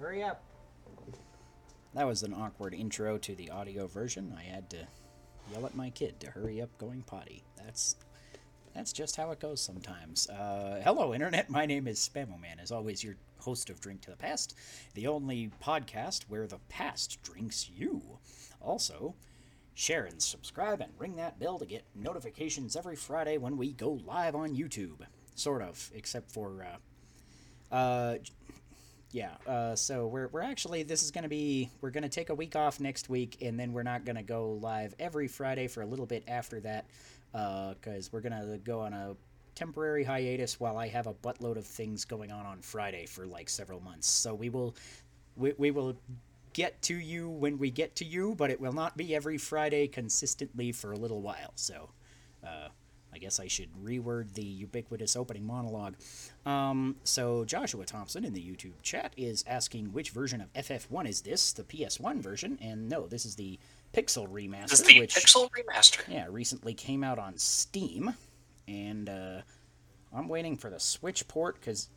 Hurry up. That was an awkward intro to the audio version. I had to yell at my kid to hurry up going potty. That's just how it goes sometimes. Hello, Internet. My name is Spamoman, as always, your host of Drink to the Past, the only podcast where the past drinks you. Also, share and subscribe and ring that bell to get notifications every Friday when we go live on YouTube. Sort of, except for, so we're actually, this is going to be, we're going to take a week off next week, and then we're not going to go live every Friday for a little bit after that, because we're going to go on a temporary hiatus while I have a buttload of things going on Friday for like several months. So we will get to you when we get to you, but it will not be every Friday consistently for a little while. So, I guess I should reword the ubiquitous opening monologue. So Joshua Thompson in the YouTube chat is asking which version of FF1 is this, the PS1 version? And no, this is the Pixel Remaster. This is the Pixel Remaster. Yeah, recently came out on Steam. And I'm waiting for the Switch port, because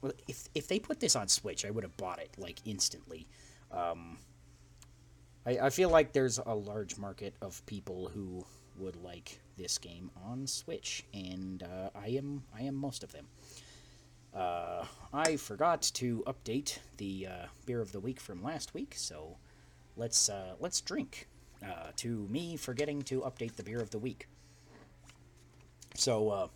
if they put this on Switch, I would have bought it, like, instantly. I feel like there's a large market of people who would like this game on Switch, and I am most of them. I forgot to update the beer of the week from last week, so let's drink to me forgetting to update the beer of the week. So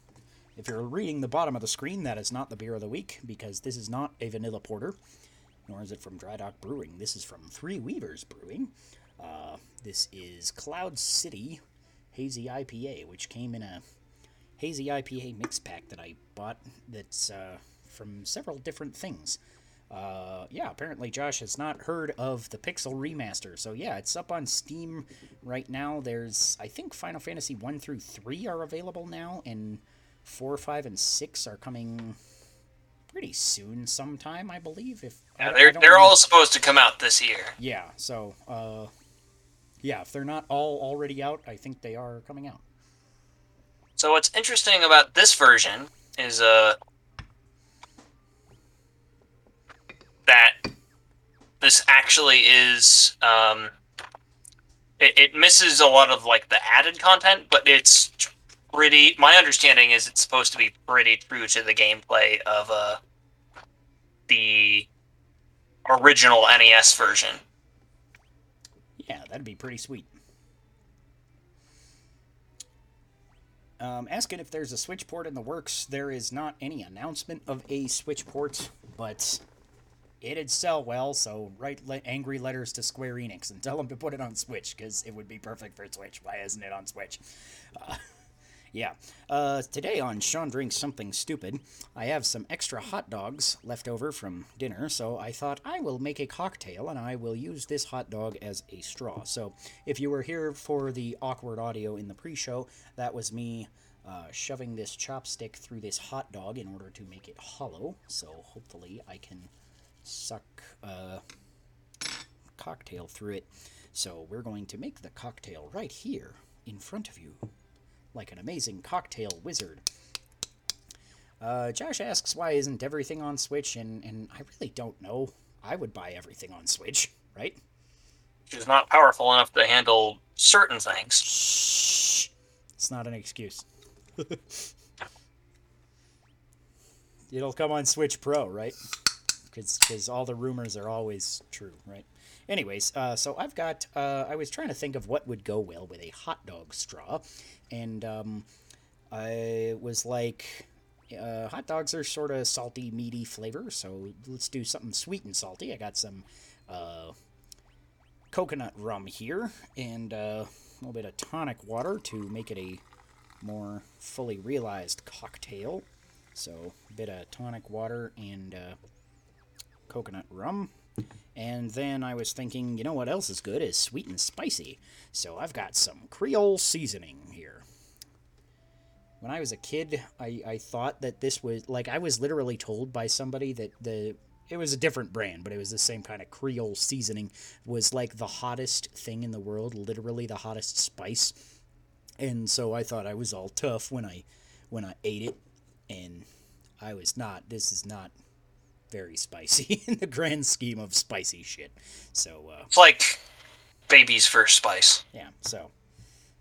if you're reading the bottom of the screen, that is not the beer of the week, because this is not a vanilla porter, nor is it from Dry Dock Brewing. This is from Three Weavers Brewing. This is Cloud City Hazy IPA, which came in a Hazy IPA mix pack that I bought that's from several different things. Apparently Josh has not heard of the Pixel Remaster. So yeah, it's up on Steam right now. There's, I think, Final Fantasy 1 through 3 are available now, and 4, 5, and 6 are coming pretty soon sometime, I believe. They're all supposed to come out this year. Yeah, so... if they're not all already out, I think they are coming out. So what's interesting about this version is that this actually is... It misses a lot of like the added content, but it's pretty... My understanding is it's supposed to be pretty true to the gameplay of the original NES version. Yeah, that'd be pretty sweet. Asking if there's a Switch port in the works. There is not any announcement of a Switch port, but it'd sell well, so write angry letters to Square Enix and tell them to put it on Switch, because it would be perfect for Switch. Why isn't it on Switch? Today on Sean Drinks Something Stupid, I have some extra hot dogs left over from dinner, so I thought I will make a cocktail, and I will use this hot dog as a straw. So if you were here for the awkward audio in the pre-show, that was me shoving this chopstick through this hot dog in order to make it hollow, so hopefully I can suck a cocktail through it. So we're going to make the cocktail right here in front of you, like an amazing cocktail wizard. Josh asks, why isn't everything on Switch? And I really don't know. I would buy everything on Switch, right? It's not powerful enough to handle certain things. Shh. It's not an excuse. It'll come on Switch Pro, right? Because all the rumors are always true, right? Anyways, so I've got... I was trying to think of what would go well with a hot dog straw, and I was like, hot dogs are sort of salty, meaty flavor, so let's do something sweet and salty. I got some coconut rum here, and a little bit of tonic water to make it a more fully realized cocktail. So a bit of tonic water and coconut rum. And then I was thinking, you know what else is good is sweet and spicy. So I've got some Creole seasoning here. When I was a kid, I thought that this was, like, I was literally told by somebody that it was a different brand, but it was the same kind of Creole seasoning, was like the hottest thing in the world, literally the hottest spice. And so I thought I was all tough when I ate it, and I was not. This is not very spicy in the grand scheme of spicy shit. So it's like baby's first spice. Yeah, so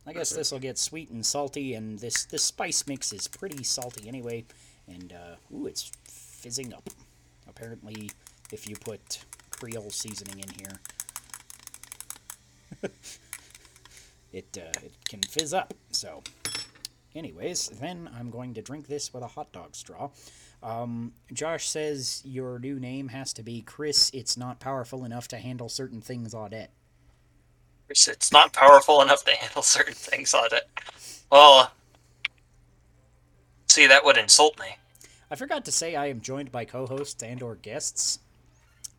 I guess this will get sweet and salty, and this spice mix is pretty salty anyway. And ooh, it's fizzing up. Apparently, if you put Creole seasoning in here, it can fizz up. So, anyways, then I'm going to drink this with a hot dog straw. Josh says your new name has to be Chris. It's not powerful enough to handle certain things, Audette. Chris, it's not powerful enough to handle certain things, Audette. Well, see, that would insult me. I forgot to say I am joined by co-hosts and or guests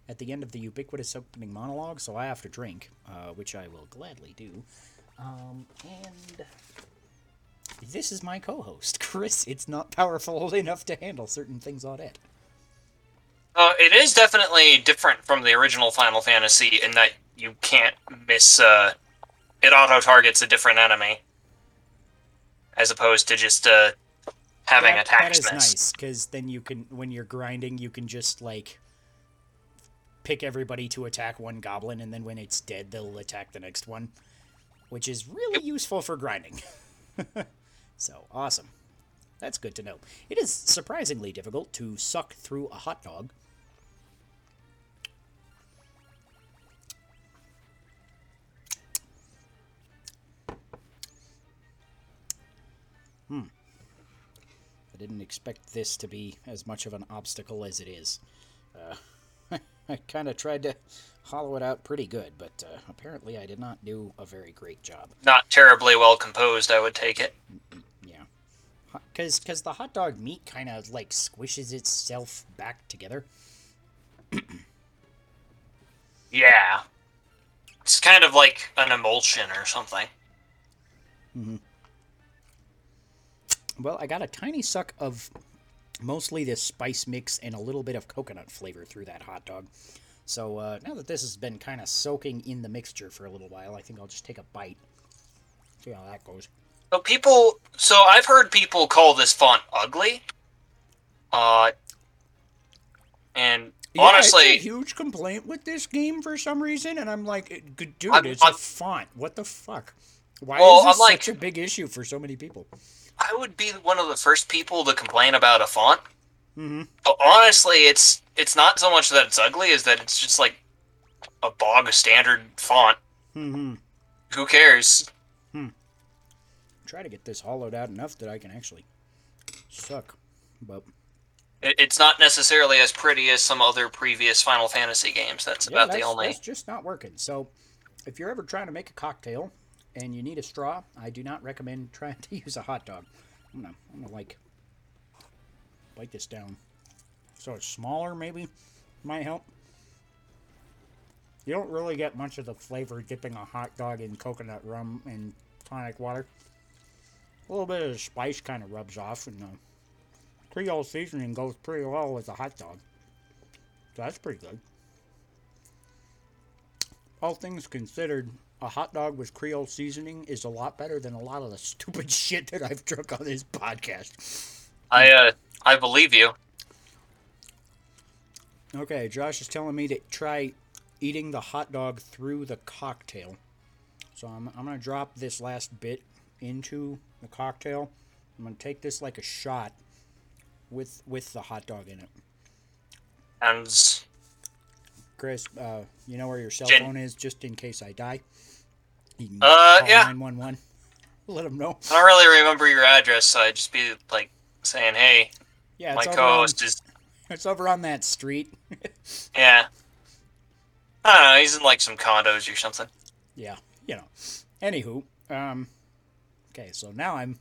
at the end of the ubiquitous opening monologue, so I have to drink, which I will gladly do. And this is my co-host, Chris. It's not powerful enough to handle certain things, Audette. It is definitely different from the original Final Fantasy in that you can't miss... it auto-targets a different enemy as opposed to just... having attacks miss. That is nice, because then you can, when you're grinding, you can just, like, pick everybody to attack one goblin, and then when it's dead, they'll attack the next one, which is really useful for grinding. So, awesome. That's good to know. It is surprisingly difficult to suck through a hot dog. I didn't expect this to be as much of an obstacle as it is. I kind of tried to hollow it out pretty good, but apparently I did not do a very great job. Not terribly well composed, I would take it. Yeah. Because the hot dog meat kind of, like, squishes itself back together. Yeah. It's kind of like an emulsion or something. Mm-hmm. Well, I got a tiny suck of mostly this spice mix and a little bit of coconut flavor through that hot dog. So now that this has been kind of soaking in the mixture for a little while, I think I'll just take a bite. See how that goes. So I've heard people call this font ugly. Honestly, it's a huge complaint with this game for some reason, and I'm like, dude, it's a font. What the fuck? Why is this such a big issue for so many people? I would be one of the first people to complain about a font. Mm-hmm. But honestly, it's not so much that it's ugly as that it's just like a bog standard font. Mm-hmm. Who cares? Try to get this hollowed out enough that I can actually suck. But it's not necessarily as pretty as some other previous Final Fantasy games. That's just not working. So if you're ever trying to make a cocktail and you need a straw, I do not recommend trying to use a hot dog. I'm gonna like, bite this down. So it's smaller, maybe, might help. You don't really get much of the flavor dipping a hot dog in coconut rum and tonic water. A little bit of the spice kind of rubs off, and the Creole seasoning goes pretty well with the hot dog. So that's pretty good. All things considered, a hot dog with Creole seasoning is a lot better than a lot of the stupid shit that I've drunk on this podcast. I believe you. Okay, Josh is telling me to try eating the hot dog through the cocktail. So I'm going to drop this last bit into the cocktail. I'm going to take this like a shot with the hot dog in it. And Chris, you know where your cell phone is, just in case I die? You can call 911. Let them know. I don't really remember your address, so I'd just be, like, saying, hey, my co-host is... It's over on that street. Yeah. I don't know, he's in, like, some condos or something. Yeah, you know. Anywho, okay, so now I'm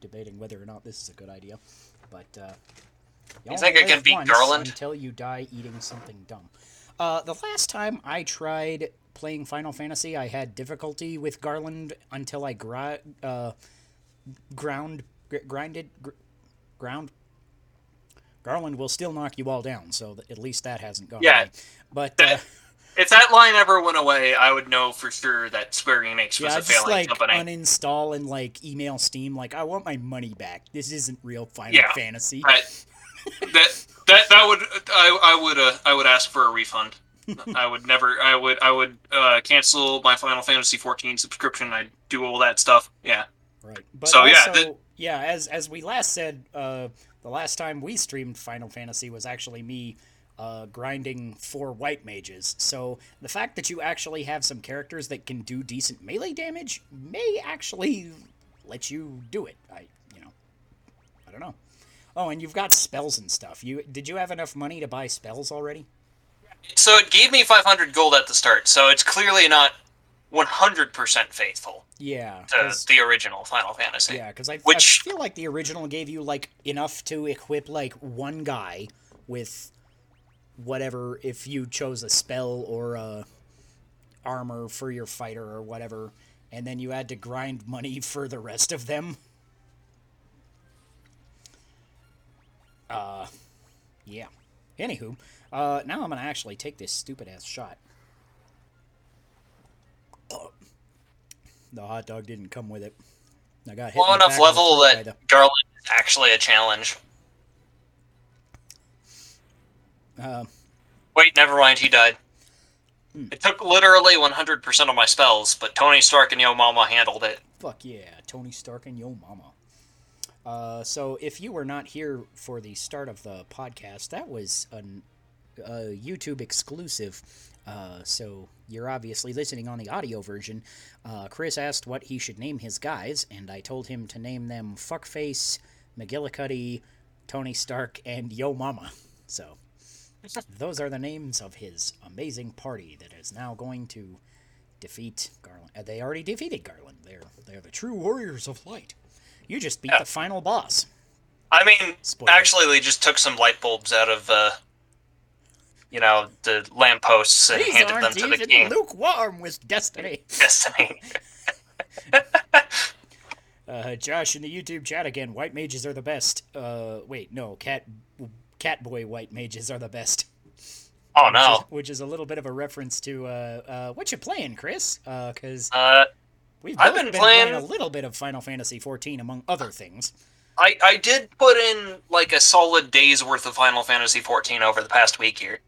debating whether or not this is a good idea, but, you think I can beat Garland? Until you die eating something dumb. The last time I tried playing Final Fantasy, I had difficulty with Garland until I ground. Garland will still knock you all down, so at least that hasn't gone away. But if that line ever went away, I would know for sure that Square Enix was a failing company. Yeah, just uninstall and email Steam, I want my money back. This isn't real Final Fantasy. That I would ask for a refund. I would cancel my Final Fantasy XIV subscription. I'd do all that stuff. Yeah. Right. But so also, yeah. As we last said, the last time we streamed Final Fantasy was actually me grinding 4 white mages. So the fact that you actually have some characters that can do decent melee damage may actually let you do it. I don't know. Oh, and you've got spells and stuff. Did you have enough money to buy spells already? So it gave me 500 gold at the start, so it's clearly not 100% faithful. Yeah, to the original Final Fantasy. Yeah, because I feel like the original gave you like enough to equip like one guy with whatever, if you chose a spell or a armor for your fighter or whatever, and then you had to grind money for the rest of them. Yeah. Anywho, now I'm gonna actually take this stupid ass shot. Oh. The hot dog didn't come with it. I got hit. Low enough level that Garland is actually a challenge. Wait, never mind. He died. It took literally 100% of my spells, but Tony Stark and Yo Mama handled it. Fuck yeah, Tony Stark and Yo Mama. So if you were not here for the start of the podcast, that was a YouTube exclusive. So you're obviously listening on the audio version. Chris asked what he should name his guys, and I told him to name them Fuckface, McGillicuddy, Tony Stark, and Yo Mama. So those are the names of his amazing party that is now going to defeat Garland. They already defeated Garland. They're the true warriors of light. You just beat the final boss. I mean, spoiler. Actually, they just took some light bulbs out of, the lampposts and handed them to the king. Lukewarm with destiny. Josh in the YouTube chat again. White mages are the best. Wait, no, Catboy white mages are the best. Oh no! Which is a little bit of a reference to what you playing, Chris? Because. I've been playing a little bit of Final Fantasy XIV, among other things. I did put in, like, a solid day's worth of Final Fantasy XIV over the past week here.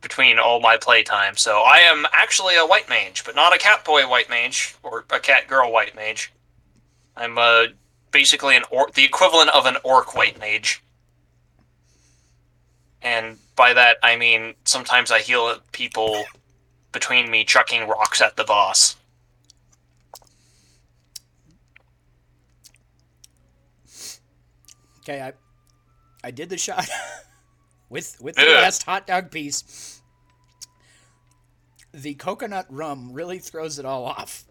Between all my playtime. So I am actually a white mage, but not a cat boy white mage, or a cat girl white mage. I'm basically the equivalent of an orc white mage. And by that, I mean, sometimes I heal people... between me chucking rocks at the boss. Okay, I did the shot with the last hot dog piece. The coconut rum really throws it all off.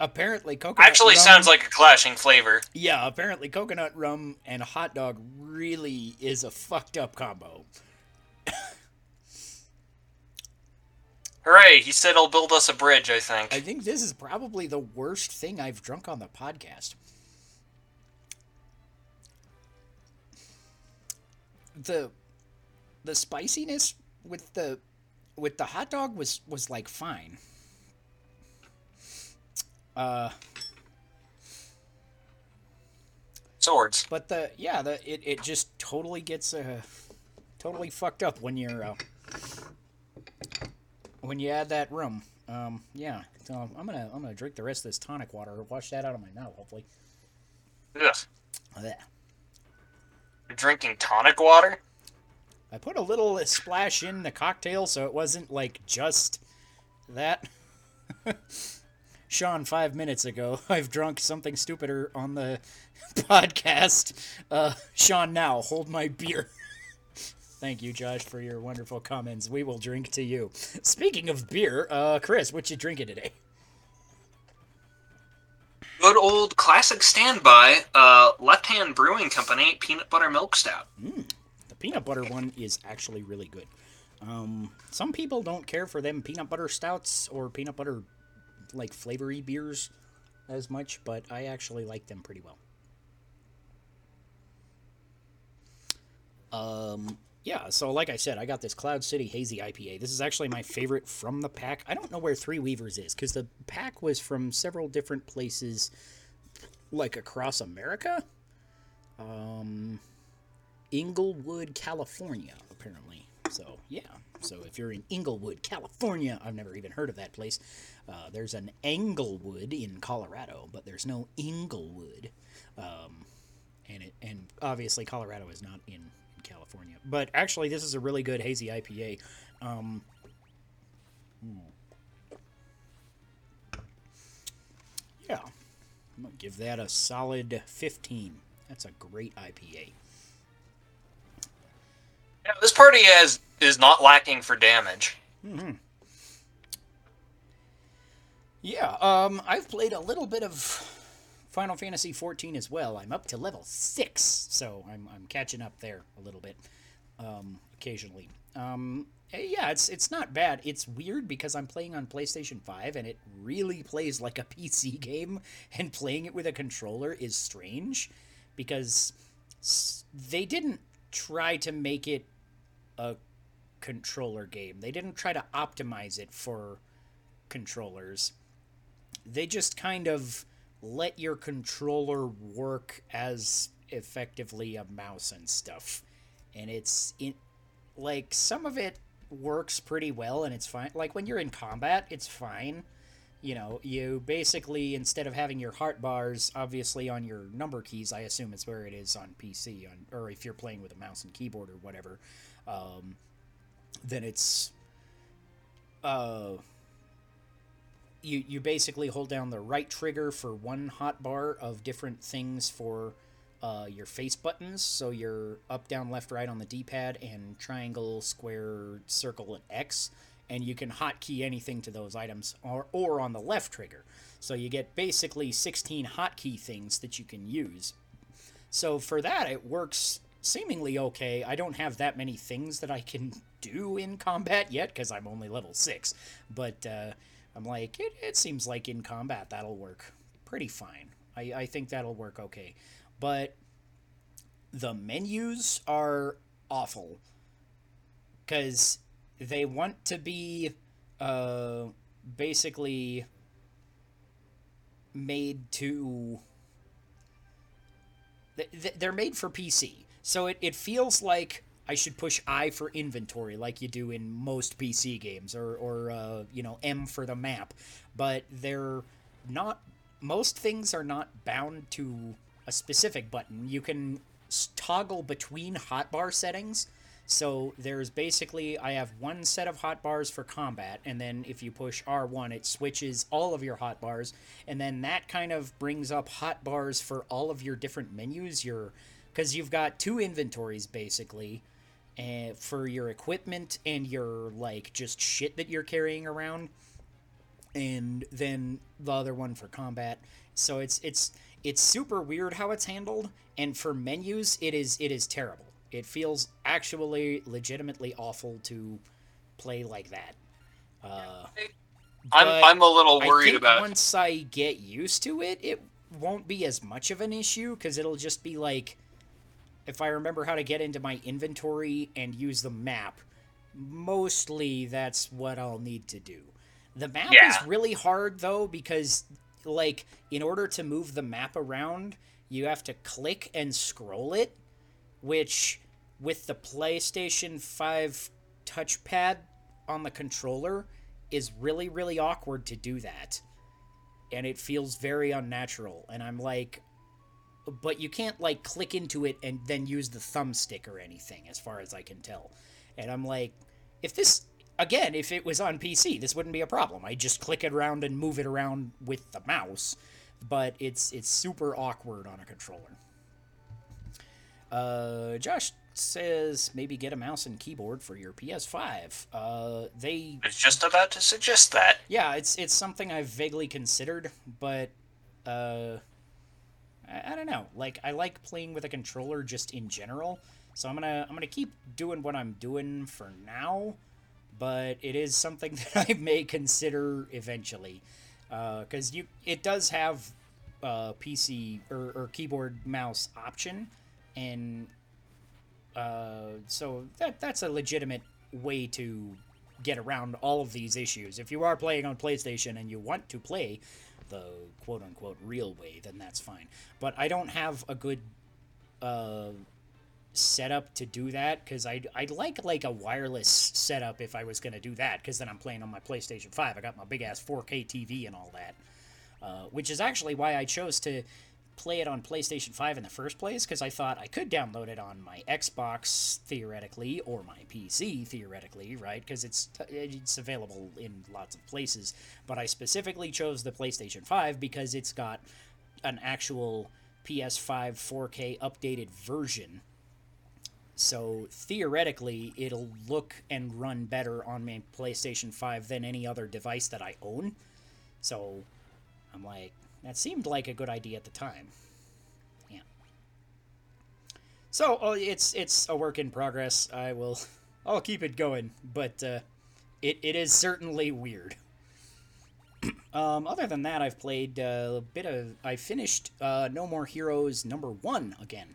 Apparently, coconut actually rum sounds like a clashing flavor. Yeah, apparently coconut rum and hot dog really is a fucked up combo. Hooray, he said he'll build us a bridge, I think. I think this is probably the worst thing I've drunk on the podcast. The spiciness with the hot dog was like fine. Swords. But it just totally gets totally fucked up when you're when you add that rum. So I'm gonna drink the rest of this tonic water or wash that out of my mouth, hopefully. Yes. Yeah. You're drinking tonic water? I put a little splash in the cocktail so it wasn't, like, just that. Sean, 5 minutes ago, I've drunk something stupider on the podcast. Sean, now, hold my beer. Thank you, Josh, for your wonderful comments. We will drink to you. Speaking of beer, Chris, what you drinking today? Good old classic standby, Left Hand Brewing Company peanut butter milk stout. The peanut butter one is actually really good. Some people don't care for them peanut butter stouts or peanut butter like flavory beers as much, but I actually like them pretty well. Yeah, so like I said, I got this Cloud City Hazy IPA. This is actually my favorite from the pack. I don't know where Three Weavers is, because the pack was from several different places, like across America. Inglewood, California, apparently. So, yeah. So if you're in Inglewood, California, I've never even heard of that place. There's an Englewood in Colorado, but there's no Inglewood. And obviously Colorado is not in California. But actually, this is a really good hazy IPA. Yeah. I'm going to give that a solid 15. That's a great IPA. Yeah, this party is not lacking for damage. Mm-hmm. Yeah, I've played a little bit of Final Fantasy XIV as well. I'm up to level 6, so I'm catching up there a little bit occasionally. Yeah, it's not bad. It's weird because I'm playing on PlayStation 5, and it really plays like a PC game, and playing it with a controller is strange because they didn't try to make it a controller game. They didn't try to optimize it for controllers. They just kind of let your controller work as effectively a mouse and stuff. And like, some of it works pretty well and it's fine. Like, when you're in combat, it's fine. You know, you basically, instead of having your heart bars, obviously on your number keys, I assume it's where it is on PC, or if you're playing with a mouse and keyboard or whatever, then it's, you basically hold down the right trigger for one hot bar of different things for your face buttons, so you're up, down, left, right on the D-pad, and triangle, square, circle, and X. And you can hotkey anything to those items, or on the left trigger. So you get basically 16 hotkey things that you can use. So for that, it works seemingly okay. I don't have that many things that I can do in combat yet, because I'm only level 6. But I'm like, it seems like in combat that'll work pretty fine. I think that'll work okay. But the menus are awful, because they want to be basically made to... They're made for PC. So it feels like I should push I for inventory like you do in most PC games, or you know, M for the map. But they're not... Most things are not bound to a specific button. You can toggle between hotbar settings. So there's basically, I have one set of hotbars for combat, and then if you push R1, it switches all of your hotbars, and then that kind of brings up hotbars for all of your different menus. Because you've got two inventories, basically, for your equipment and your, like, just shit that you're carrying around, and then the other one for combat. So it's super weird how it's handled, and for menus, it is terrible. It feels actually legitimately awful to play like that. I'm a little worried about it. Once I get used to it, it won't be as much of an issue, because it'll just be like, if I remember how to get into my inventory and use the map, mostly that's what I'll need to do. The map is really hard, though, because, like, in order to move the map around, you have to click and scroll it, which, with the PlayStation 5 touchpad on the controller, is really, really awkward to do that. And it feels very unnatural. And I'm like, but you can't, like, click into it and then use the thumbstick or anything, as far as I can tell. And I'm like, if it was on PC, this wouldn't be a problem. I just click it around and move it around with the mouse. But it's super awkward on a controller. Josh says maybe get a mouse and keyboard for your PS5. I was just about to suggest that. Yeah, it's something I've vaguely considered, but I don't know. Like, I like playing with a controller just in general, so I'm gonna keep doing what I'm doing for now. But it is something that I may consider eventually, because it does have PC or keyboard mouse option. And so that's a legitimate way to get around all of these issues. If you are playing on PlayStation and you want to play the quote-unquote real way, then that's fine. But I don't have a good setup to do that, because I'd like a wireless setup if I was going to do that, because then I'm playing on my PlayStation 5. I got my big-ass 4K TV and all that, which is actually why I chose to play it on PlayStation 5 in the first place, because I thought I could download it on my Xbox, theoretically, or my PC, theoretically, right? Because it's available in lots of places, but I specifically chose the PlayStation 5 because it's got an actual PS5 4K updated version. So theoretically, it'll look and run better on my PlayStation 5 than any other device that I own. So I'm like, that seemed like a good idea at the time. Yeah. So it's a work in progress. I'll keep it going, but it is certainly weird. Other than that, I've played I finished No More Heroes #1 again,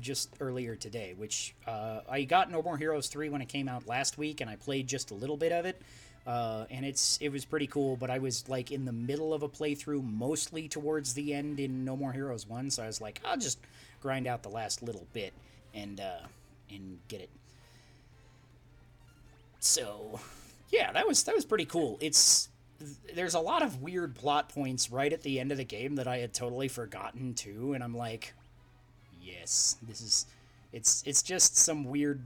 just earlier today, which I got No More Heroes 3 when it came out last week, and I played just a little bit of it, and it was pretty cool, but I was like in the middle of a playthrough, mostly towards the end in No More Heroes 1, so I was like, I'll just grind out the last little bit and get it. So, yeah, that was pretty cool. There's a lot of weird plot points right at the end of the game that I had totally forgotten too, and I'm like, yes, it's just some weird,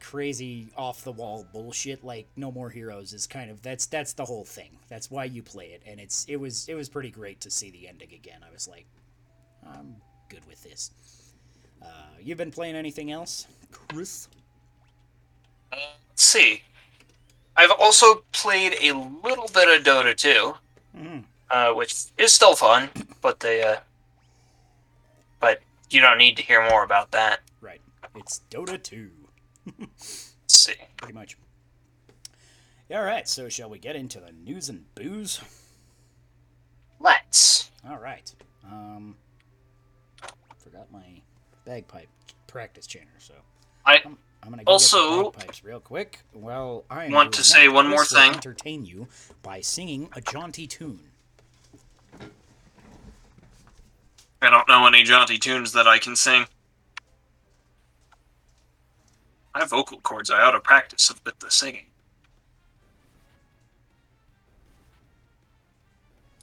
crazy, off-the-wall bullshit. Like, No More Heroes is kind of, that's the whole thing. That's why you play it, and it was pretty great to see the ending again. I was like, I'm good with this. You've been playing anything else, Chris? Let's see. I've also played a little bit of Dota 2, which is still fun, but but you don't need to hear more about that. Right. It's Dota 2. Let's see. Pretty much. All right, so shall we get into the news and booze? Let's. All right. Forgot my bagpipe practice tuner, so... I'm gonna go also get the bagpipes real quick. Well, I want to say one more thing. Entertain you by singing a jaunty tune. I don't know any jaunty tunes that I can sing. I have vocal cords. I ought to practice with the singing.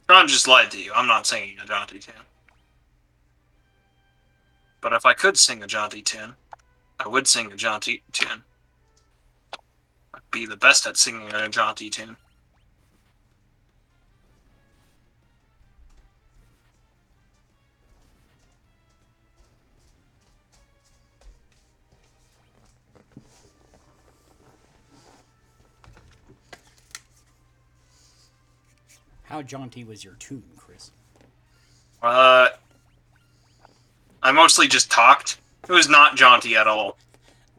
John just lied to you. I'm not singing a jaunty tune. But if I could sing a jaunty tune, I would sing a jaunty tune. I'd be the best at singing a jaunty tune. How jaunty was your tune, Chris? I mostly just talked. It was not jaunty at all.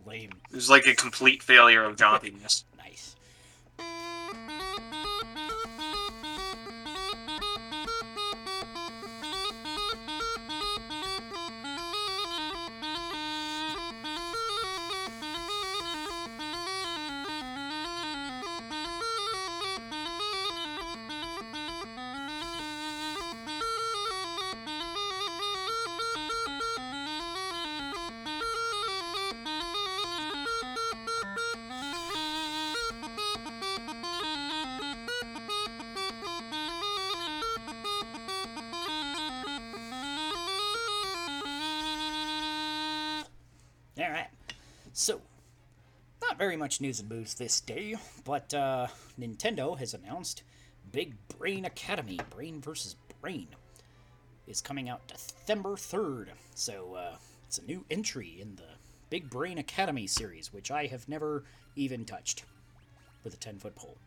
Lame. It was like a complete failure of jauntiness. Nice. Very much news and booze this day, but Nintendo has announced Big Brain Academy, Brain vs. Brain, is coming out December 3rd. So it's a new entry in the Big Brain Academy series, which I have never even touched with a 10-foot pole.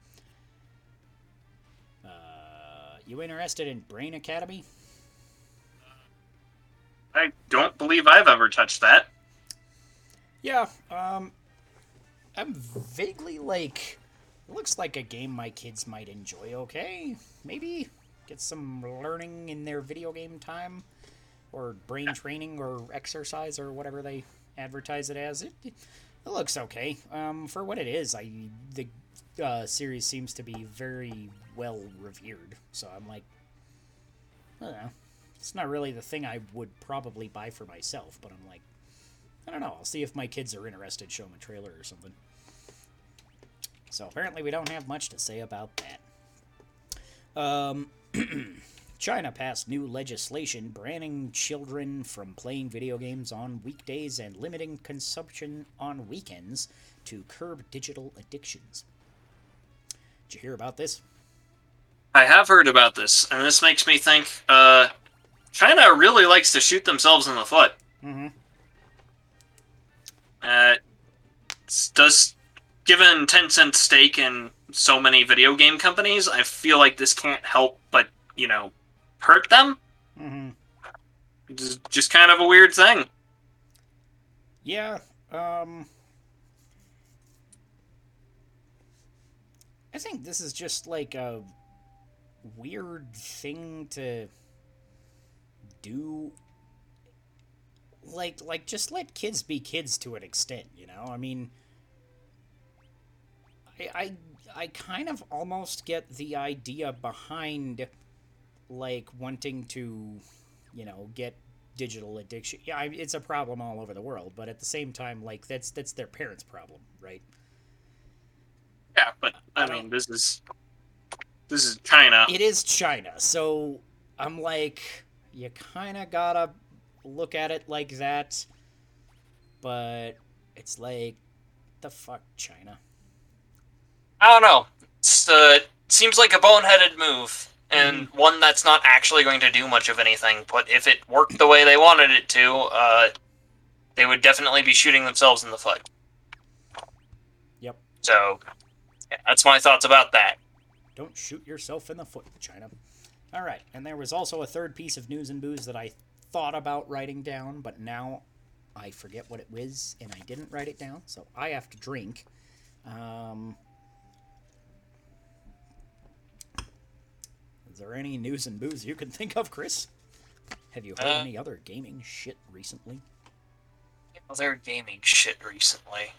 You interested in Brain Academy? I don't believe I've ever touched that. Yeah, I'm vaguely like, it looks like a game my kids might enjoy, okay? Maybe get some learning in their video game time, or brain training, or exercise, or whatever they advertise it as. It looks okay. For what it is, the series seems to be very well revered, so I'm like, I don't know. It's not really the thing I would probably buy for myself, but I'm like, I don't know. I'll see if my kids are interested, show them a trailer or something. So apparently we don't have much to say about that. China passed new legislation banning children from playing video games on weekdays and limiting consumption on weekends to curb digital addictions. Did you hear about this? I have heard about this, and this makes me think, China really likes to shoot themselves in the foot. Mm-hmm. Does, given Tencent's stake in so many video game companies, I feel like this can't help but, you know, hurt them. Mm-hmm. It's just kind of a weird thing. Yeah, I think this is just, like, a weird thing to do. Like, just let kids be kids to an extent, you know? I mean, I kind of almost get the idea behind, like, wanting to, you know, get digital addiction. Yeah, it's a problem all over the world, but at the same time, like, that's their parents' problem, right? Yeah, but, I mean, this is China. It is China, so I'm like, you kind of gotta look at it like that, but it's like, the fuck, China? I don't know. It seems like a boneheaded move, and one that's not actually going to do much of anything, but if it worked the way they wanted it to, they would definitely be shooting themselves in the foot. Yep. So, yeah, that's my thoughts about that. Don't shoot yourself in the foot, China. All right, and there was also a third piece of news and booze that I thought about writing down, but now I forget what it was, and I didn't write it down, so I have to drink. Is there any news and booze you can think of, Chris? Have you heard any other gaming shit recently? Other gaming shit recently?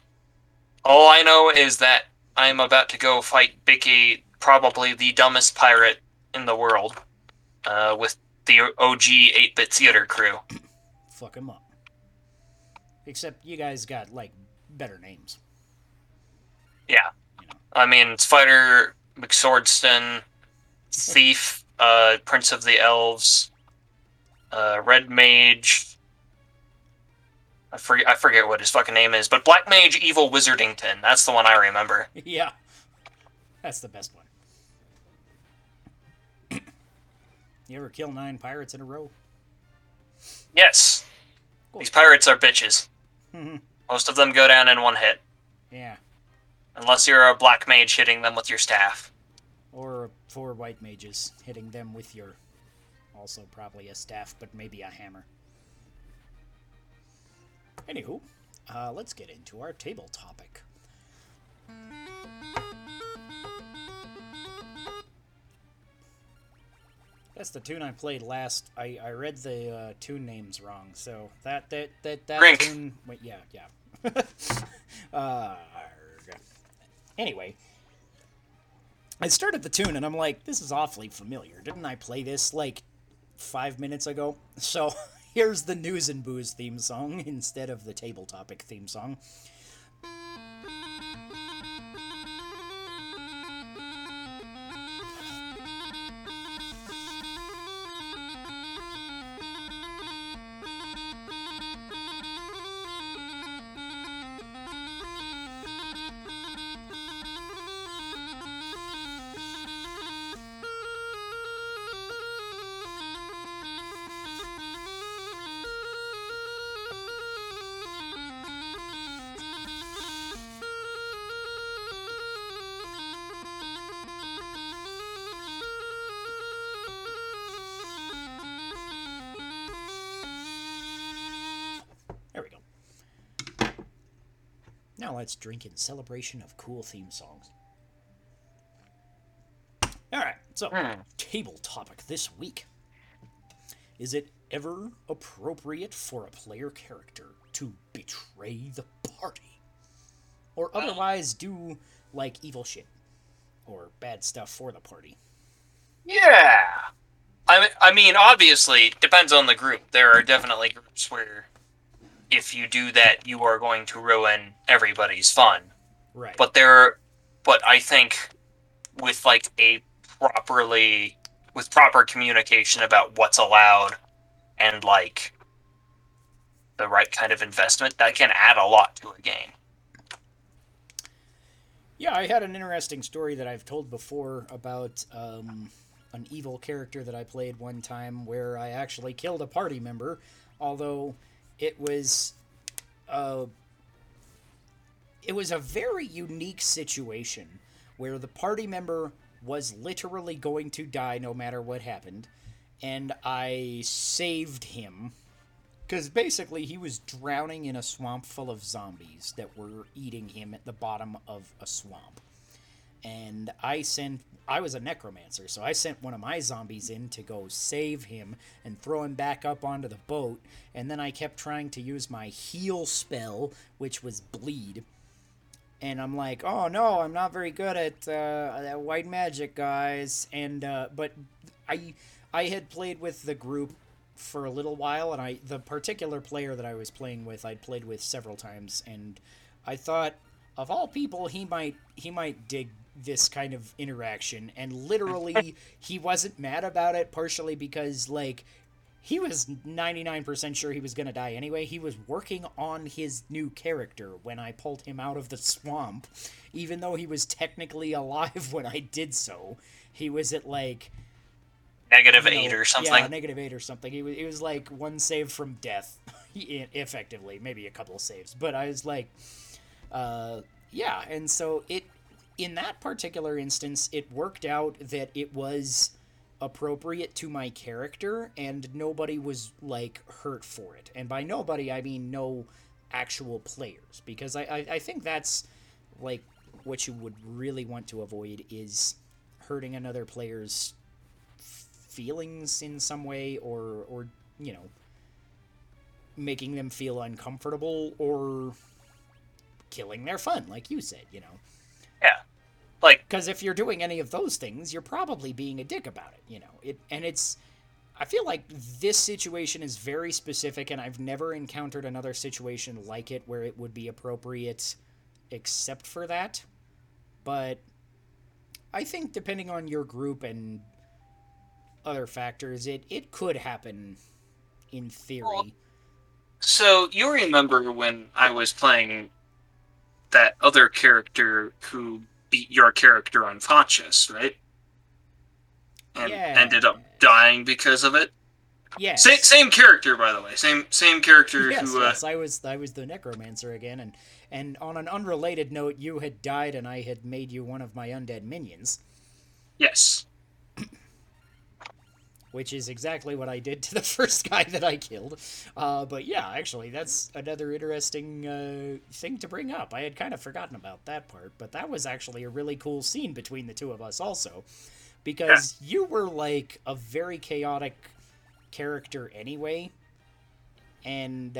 All I know is that I'm about to go fight Bicky, probably the dumbest pirate in the world, with the OG 8-Bit Theater crew. Fuck him up. Except you guys got, like, better names. Yeah. You know. I mean, it's Fighter, McSwordston, Thief, Prince of the Elves, Red Mage. I forget what his fucking name is, but Black Mage Evil Wizardington. That's the one I remember. Yeah. That's the best one. You ever kill 9 pirates in a row? Yes. Cool. These pirates are bitches. Most of them go down in one hit. Yeah. Unless you're a black mage hitting them with your staff. Or 4 white mages hitting them with your... Also probably a staff, but maybe a hammer. Anywho, let's get into our table topic. That's the tune I played last. I read the tune names wrong, so that tune. Wait, yeah. Anyway, I started the tune and I'm like, this is awfully familiar. Didn't I play this like 5 minutes ago? So here's the News and Booze theme song instead of the Table Topic theme song. Now let's drink in celebration of cool theme songs. Alright, so, table topic this week. Is it ever appropriate for a player character to betray the party? Or otherwise do, like, evil shit? Or bad stuff for the party? Yeah! I mean, obviously, depends on the group. There are definitely groups where if you do that, you are going to ruin everybody's fun. Right. But I think with like proper communication about what's allowed and like the right kind of investment, that can add a lot to a game. Yeah, I had an interesting story that I've told before about an evil character that I played one time where I actually killed a party member, although it was a very unique situation where the party member was literally going to die no matter what happened, and I saved him because basically he was drowning in a swamp full of zombies that were eating him at the bottom of a swamp. And I was a necromancer, so I sent one of my zombies in to go save him and throw him back up onto the boat, and then I kept trying to use my heal spell, which was bleed. And I'm like, oh no, I'm not very good at that white magic, guys. And but I had played with the group for a little while, and the particular player that I was playing with, I'd played with several times, and I thought, of all people, he might dig this kind of interaction. And literally, he wasn't mad about it, partially because like he was 99% sure he was going to die anyway. He was working on his new character when I pulled him out of the swamp, even though he was technically alive when I did so. He was at like -8 or something. Yeah, -8 or something. He was like one save from death, effectively, maybe a couple of saves. But I was like, yeah. And so in that particular instance, it worked out that it was appropriate to my character, and nobody was like hurt for it. And by nobody, I mean no actual players, because I think that's like what you would really want to avoid is hurting another player's feelings in some way, or you know, making them feel uncomfortable or killing their fun, like you said, you know. Yeah. Like, because if you're doing any of those things, you're probably being a dick about it, you know. I feel like this situation is very specific, and I've never encountered another situation like it where it would be appropriate except for that. But I think depending on your group and other factors, it could happen in theory. So you remember when I was playing that other character who your character unconscious, right? And ended up dying because of it. Yeah. Same character, by the way. Same character. Yes, who, yes. I was the necromancer again, and on an unrelated note, you had died, and I had made you one of my undead minions. Yes. Which is exactly what I did to the first guy that I killed. But yeah, actually, that's another interesting thing to bring up. I had kind of forgotten about that part, but that was actually a really cool scene between the two of us also. Because you were, like, a very chaotic character anyway. And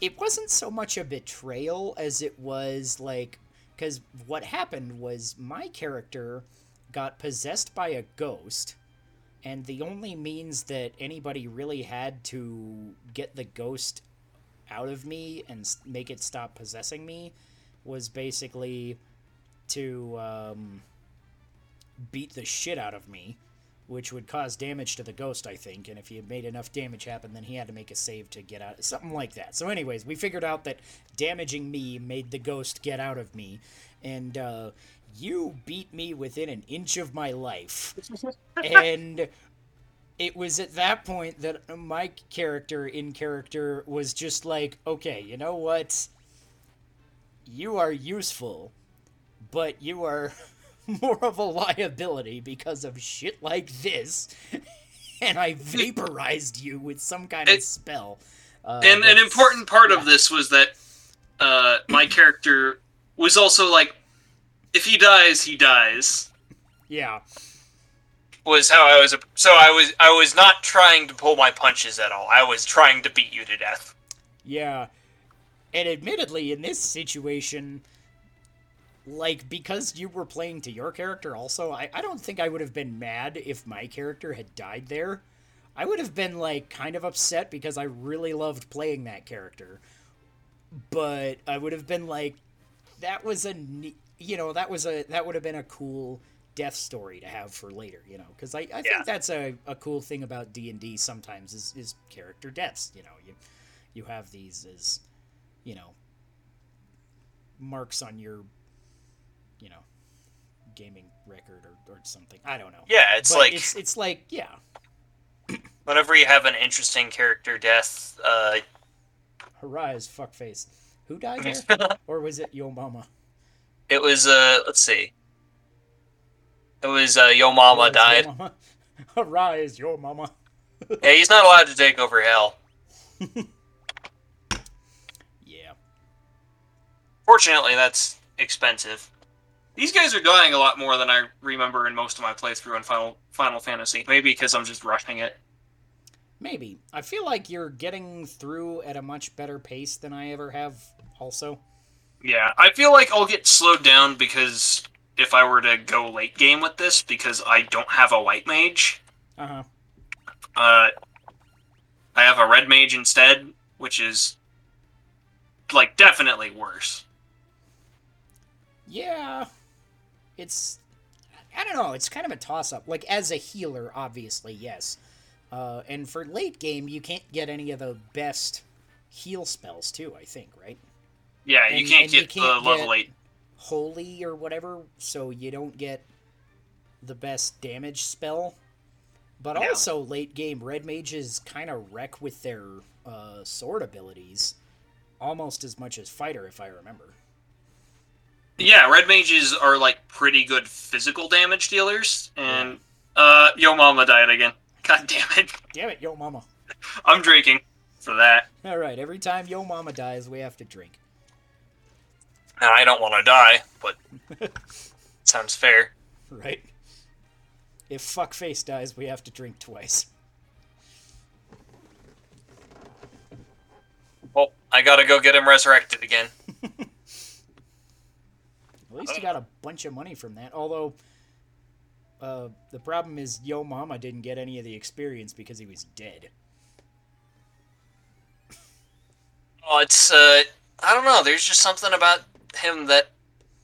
it wasn't so much a betrayal as it was, like... Because what happened was my character got possessed by a ghost, and the only means that anybody really had to get the ghost out of me and make it stop possessing me was basically to beat the shit out of me, which would cause damage to the ghost, I think, and if he made enough damage happen, then he had to make a save to get out, something like that. So anyways, we figured out that damaging me made the ghost get out of me, and you beat me within an inch of my life. And it was at that point that my character in character was just like, okay, you know what? You are useful, but you are more of a liability because of shit like this. And I vaporized you with some kind of spell. And an important part of this was that my character was also like, if he dies, he dies. Yeah. Was how I was... I was not trying to pull my punches at all. I was trying to beat you to death. Yeah. And admittedly, in this situation, like, because you were playing to your character also, I don't think I would have been mad if my character had died there. I would have been, like, kind of upset because I really loved playing that character. But I would have been like, that was a, you know, that would have been a cool death story to have for later, you know, because I think that's a cool thing about D&D sometimes is character deaths, you know. You have these as, you know, marks on your, you know, gaming record or something. I don't know. Yeah, it's, but like... It's like, yeah. Whenever you have an interesting character death, Hurrah is fuckface. Who died there? Or was it Yo Mama? It was, let's see. It was, Yo Mama died. Yo Mama. Hurrah is Yo Mama. Yeah, he's not allowed to take over hell. Yeah. Fortunately, that's expensive. These guys are dying a lot more than I remember in most of my playthrough in Final Fantasy. Maybe because I'm just rushing it. Maybe. I feel like you're getting through at a much better pace than I ever have also. Yeah, I feel like I'll get slowed down because if I were to go late game with this, because I don't have a white mage. Uh-huh. I have a red mage instead, which is, like, definitely worse. Yeah. It's, I don't know, it's kind of a toss-up. Like, as a healer, obviously, yes. And for late game, you can't get any of the best heal spells, too, I think, right? Yeah, you can't get the level 8. Holy or whatever, so you don't get the best damage spell. But also, late game, red mages kind of wreck with their sword abilities almost as much as fighter, if I remember. Yeah, red mages are, like, pretty good physical damage dealers, and Yo Mama died again. God damn it. Damn it, Yo Mama. I'm drinking for that. All right, every time Yo Mama dies, we have to drink. And I don't want to die, but sounds fair. Right. If fuckface dies, we have to drink twice. Well, I gotta go get him resurrected again. At least you got a bunch of money from that, although... the problem is Yo Mama didn't get any of the experience because he was dead. Oh, it's, I don't know, there's just something about him that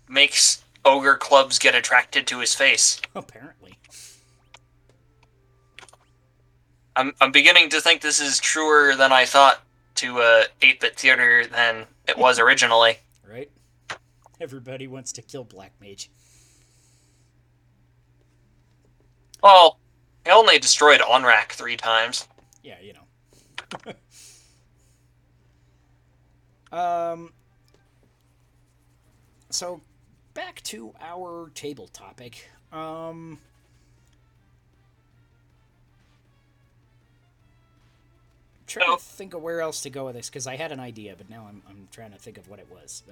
makes ogre clubs get attracted to his face. Apparently. I'm beginning to think this is truer than I thought to 8-Bit Theater than it was originally. Right? Everybody wants to kill Black Mage. Well, I only destroyed Onrak 3 times. Yeah, you know. So, back to our table topic. I'm trying to think of where else to go with this, because I had an idea, but now I'm trying to think of what it was.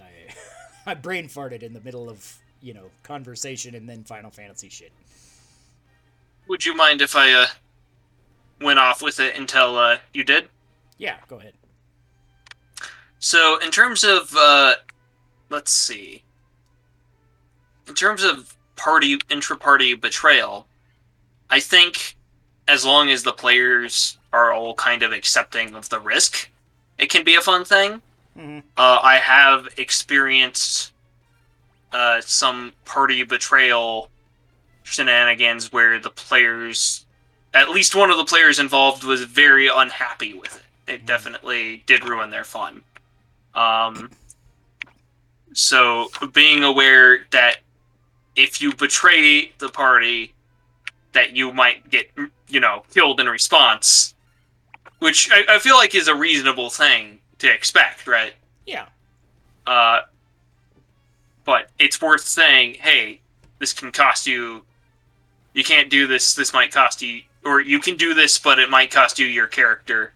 I brain farted in the middle of, you know, conversation and then Final Fantasy shit. Would you mind if I went off with it until you did? Yeah, go ahead. So, in terms of, let's see. In terms of party, intra-party betrayal, I think as long as the players are all kind of accepting of the risk, it can be a fun thing. Mm-hmm. I have experienced some party betrayal shenanigans where the players, at least one of the players involved, was very unhappy with it. It definitely did ruin their fun. So being aware that if you betray the party, that you might get, you know, killed in response, which I feel like is a reasonable thing to expect, right? Yeah. But it's worth saying, hey, this can cost you. You can't do this, this might cost you, or you can do this, but it might cost you your character.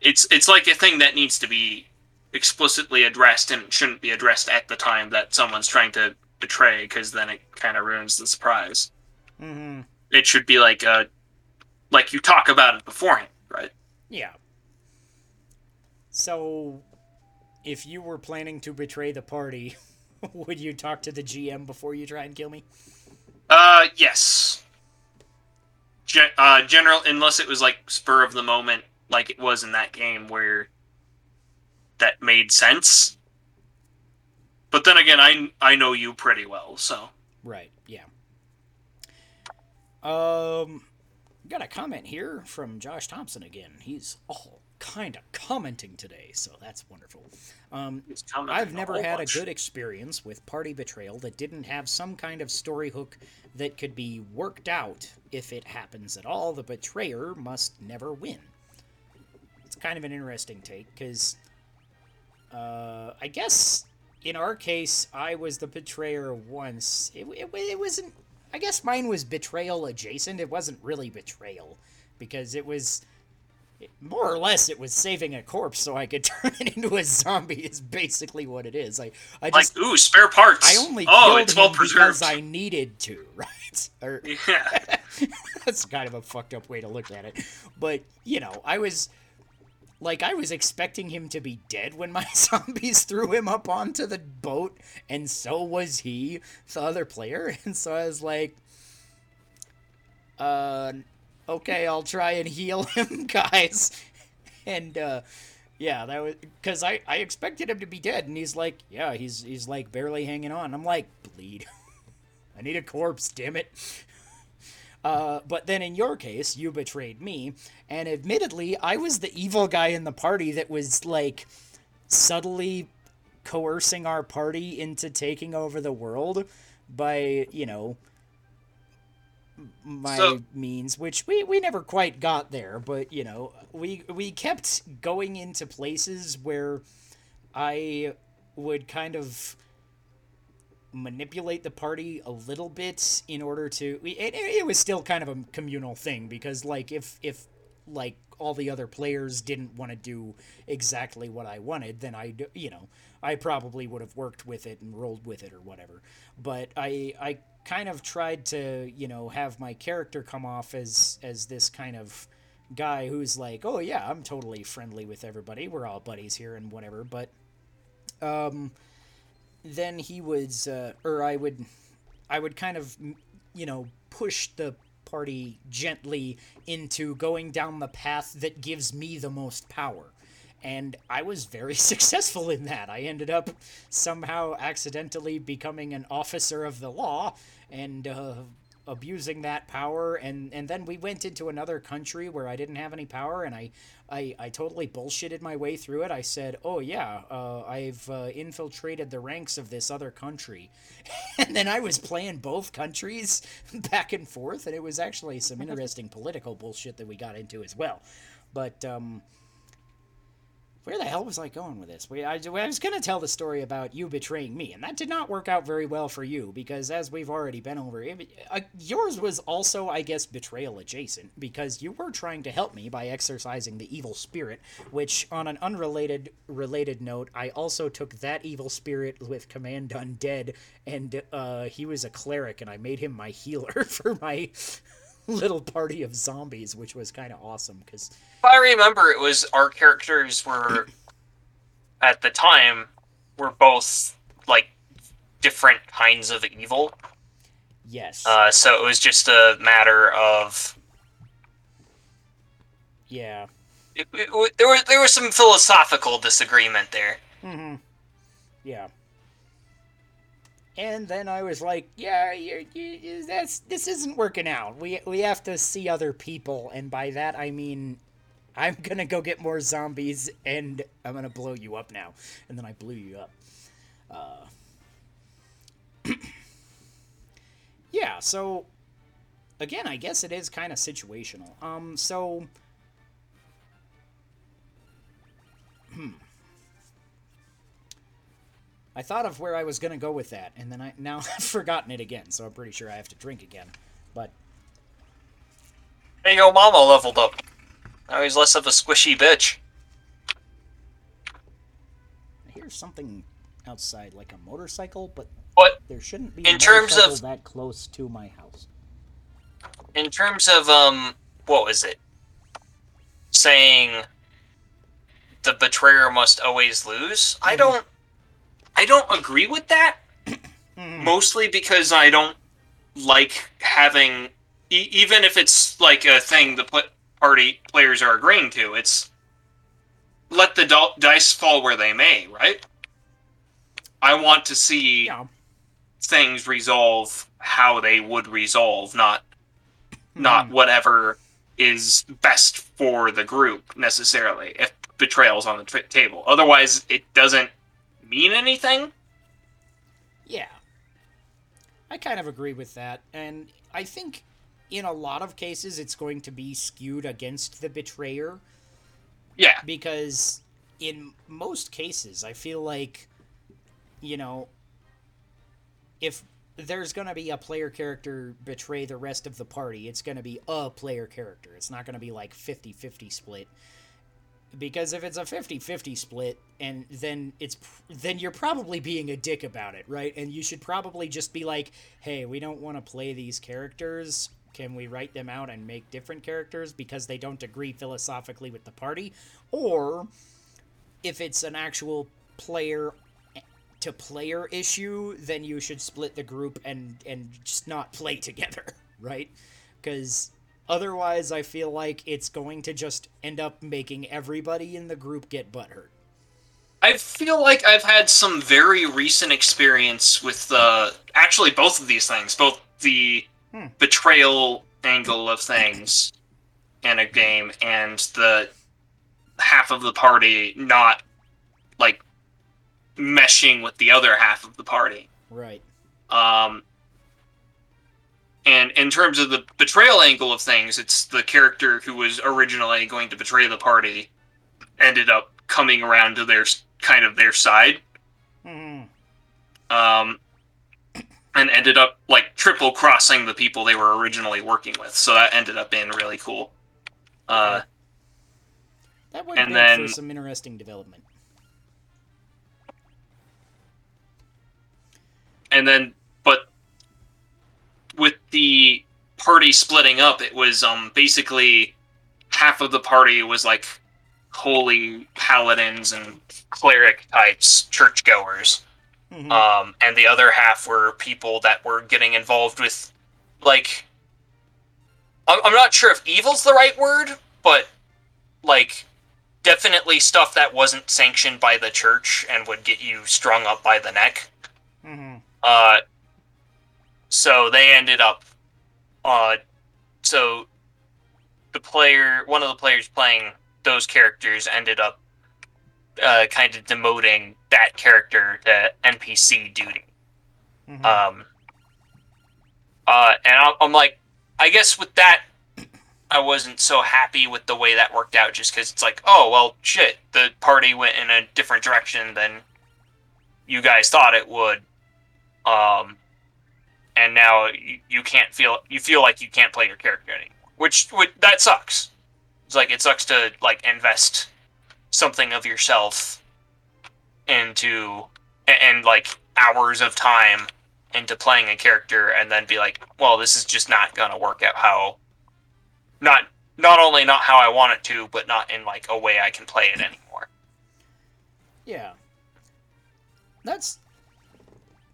It's like a thing that needs to be explicitly addressed and shouldn't be addressed at the time that someone's trying to betray, because then it kind of ruins the surprise. Mm-hmm. It should be like you talk about it beforehand, right? Yeah. So if you were planning to betray the party, would you talk to the GM before you try and kill me? Yes. General, unless it was like spur of the moment, like it was in that game where that made sense. But then again, I know you pretty well, so. Right. Yeah. Got a comment here from Josh Thompson again. He's all kind of commenting today, so that's wonderful. I've never had a good experience with party betrayal that didn't have some kind of story hook that could be worked out. If it happens at all, the betrayer must never win. It's kind of an interesting take, because I guess in our case, I was the betrayer once. It wasn't... I guess mine was betrayal adjacent. It wasn't really betrayal, because it was... More or less, it was saving a corpse so I could turn it into a zombie is basically what it is. I just, like, ooh, spare parts. I only killed him because I needed to, right? Or, yeah. That's kind of a fucked up way to look at it. But, you know, I was expecting him to be dead when my zombies threw him up onto the boat, and so was he, the other player. And so I was like, okay, I'll try and heal him, guys. And, yeah, that was... Because I expected him to be dead, and he's like, yeah, he's like, barely hanging on. I'm like, bleed. I need a corpse, damn it. But then in your case, you betrayed me, and admittedly, I was the evil guy in the party that was, like, subtly coercing our party into taking over the world by, you know, my means, which we never quite got there, but, you know, we kept going into places where I would kind of manipulate the party a little bit in order to... It was still kind of a communal thing, because, like, if like, all the other players didn't want to do exactly what I wanted, then I'd, you know, I probably would have worked with it and rolled with it or whatever. But I kind of tried to, you know, have my character come off as this kind of guy who's like, oh, yeah, I'm totally friendly with everybody. We're all buddies here and whatever. But then he was, or I would kind of, you know, push the party gently into going down the path that gives me the most power. And I was very successful in that. I ended up somehow accidentally becoming an officer of the law and abusing that power. And then we went into another country where I didn't have any power, and I totally bullshitted my way through it. I said, oh, yeah, I've infiltrated the ranks of this other country. And then I was playing both countries back and forth, and it was actually some interesting political bullshit that we got into as well. But... where the hell was I going with this? I was going to tell the story about you betraying me, and that did not work out very well for you, because as we've already been over, yours was also, I guess, betrayal adjacent, because you were trying to help me by exercising the evil spirit, which, on an related note, I also took that evil spirit with Command Undead, and he was a cleric, and I made him my healer for my... little party of zombies, which was kind of awesome, because... If I remember, it was our characters were, at the time, were both, like, different kinds of evil. Yes. So it was just a matter of... Yeah. There was some philosophical disagreement there. Mm-hmm. Yeah. And then I was like, yeah, this isn't working out. We have to see other people, and by that I mean I'm going to go get more zombies, and I'm going to blow you up now. And then I blew you up. Yeah, so, again, I guess it is kind of situational. So... I thought of where I was going to go with that, and then I've forgotten it again, so I'm pretty sure I have to drink again, but... Hey, yo, Mama leveled up. Now he's less of a squishy bitch. I hear something outside, like a motorcycle, but there shouldn't be a motorcycle that close to my house. In terms of, what was it? Saying the betrayer must always lose. Mm-hmm. I don't agree with that. Mm-hmm. Mostly because I don't like having, even if it's like a thing the party players are agreeing to, it's let the dice fall where they may, right? I want to see things resolve how they would resolve, not whatever is best for the group necessarily, if betrayal's on the table. Otherwise, it doesn't mean anything. Yeah. I kind of agree with that, and I think in a lot of cases it's going to be skewed against the betrayer. Yeah. Because in most cases, I feel like, you know, if there's going to be a player character betray the rest of the party, it's going to be a player character. It's not going to be like 50-50 split. Because if it's a 50-50 split, and then you're probably being a dick about it, right? And you should probably just be like, hey, we don't want to play these characters. Can we write them out and make different characters because they don't agree philosophically with the party? Or if it's an actual player-to-player issue, then you should split the group and just not play together, right? Because otherwise, I feel like it's going to just end up making everybody in the group get butthurt. I feel like I've had some very recent experience with actually both of these things, both the betrayal angle of things in a game and the half of the party not, like, meshing with the other half of the party. Right. And in terms of the betrayal angle of things, it's the character who was originally going to betray the party ended up coming around to their side. Mm-hmm. And ended up, like, triple-crossing the people they were originally working with. So that ended up being really cool. That went back for some interesting development. And then, but with the party splitting up, it was basically half of the party was like holy paladins and cleric types, churchgoers, mm-hmm. And the other half were people that were getting involved with, like, I'm not sure if evil's the right word, but like definitely stuff that wasn't sanctioned by the church and would get you strung up by the neck. Mm-hmm. So they ended up, so one of the players playing those characters ended up kind of demoting that character to NPC duty. Mm-hmm. And I'm like, I guess with that, I wasn't so happy with the way that worked out, just because it's like, oh, well, shit, the party went in a different direction than you guys thought it would. And now you feel like you can't play your character anymore, which that sucks. It's like, it sucks to like invest something of yourself into, and like hours of time into playing a character and then be like, well, this is just not going to work out not only not how I want it to, but not in like a way I can play it anymore. Yeah. That's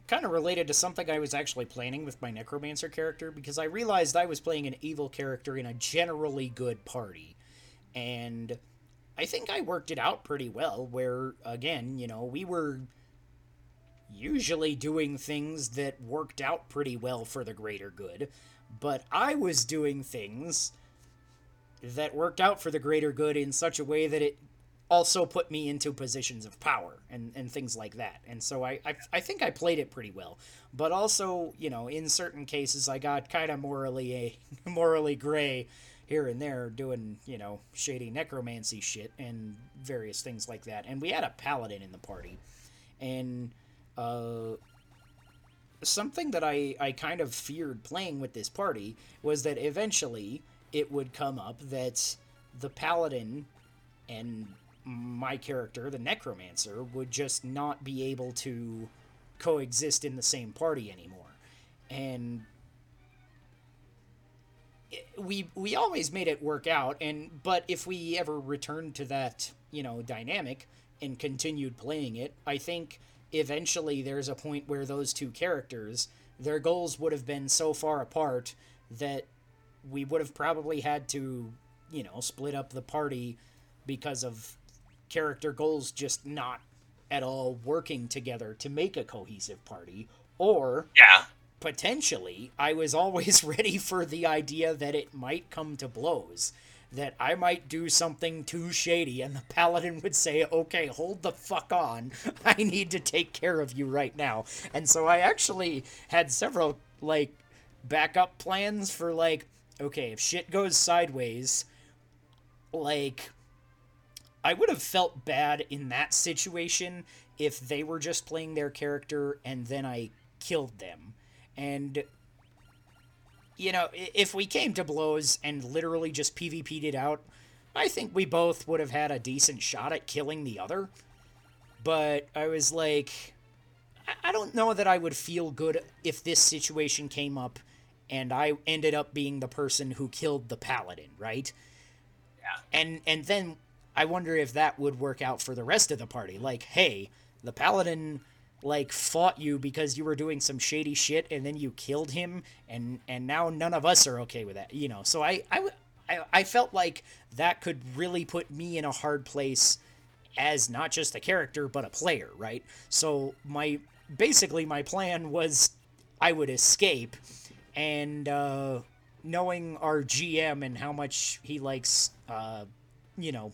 kind of related to something I was actually planning with my Necromancer character, because I realized I was playing an evil character in a generally good party. And I think I worked it out pretty well, where, again, you know, we were usually doing things that worked out pretty well for the greater good, but I was doing things that worked out for the greater good in such a way that it also put me into positions of power and things like that. And so I think I played it pretty well. But also, you know, in certain cases, I got kind of morally gray here and there doing, you know, shady necromancy shit and various things like that. And we had a paladin in the party. And something that I kind of feared playing with this party was that eventually it would come up that the paladin and my character, the Necromancer, would just not be able to coexist in the same party anymore. And we always made it work out, but if we ever returned to that you know, dynamic and continued playing it. I think eventually there's a point where those two characters, their goals would have been so far apart that we would have probably had to, you know, split up the party because of character goals just not at all working together to make a cohesive party. Or, yeah, potentially, I was always ready for the idea that it might come to blows, that I might do something too shady, and the paladin would say, okay, hold the fuck on, I need to take care of you right now. And so I actually had several, like, backup plans for, like, okay, if shit goes sideways, like, I would have felt bad in that situation if they were just playing their character and then I killed them. And, you know, if we came to blows and literally just PvP'd it out, I think we both would have had a decent shot at killing the other. But I was like, I don't know that I would feel good if this situation came up and I ended up being the person who killed the paladin, right? Yeah. And then I wonder if that would work out for the rest of the party. Like, hey, the paladin, like, fought you because you were doing some shady shit, and then you killed him, and now none of us are okay with that, you know. So I felt like that could really put me in a hard place as not just a character, but a player, right? So basically my plan was I would escape, and knowing our GM and how much he likes, you know,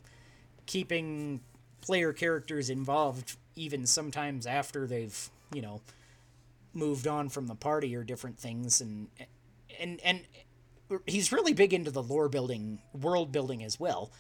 keeping player characters involved even sometimes after they've, you know, moved on from the party or different things. And he's really big into the lore building, world building as well.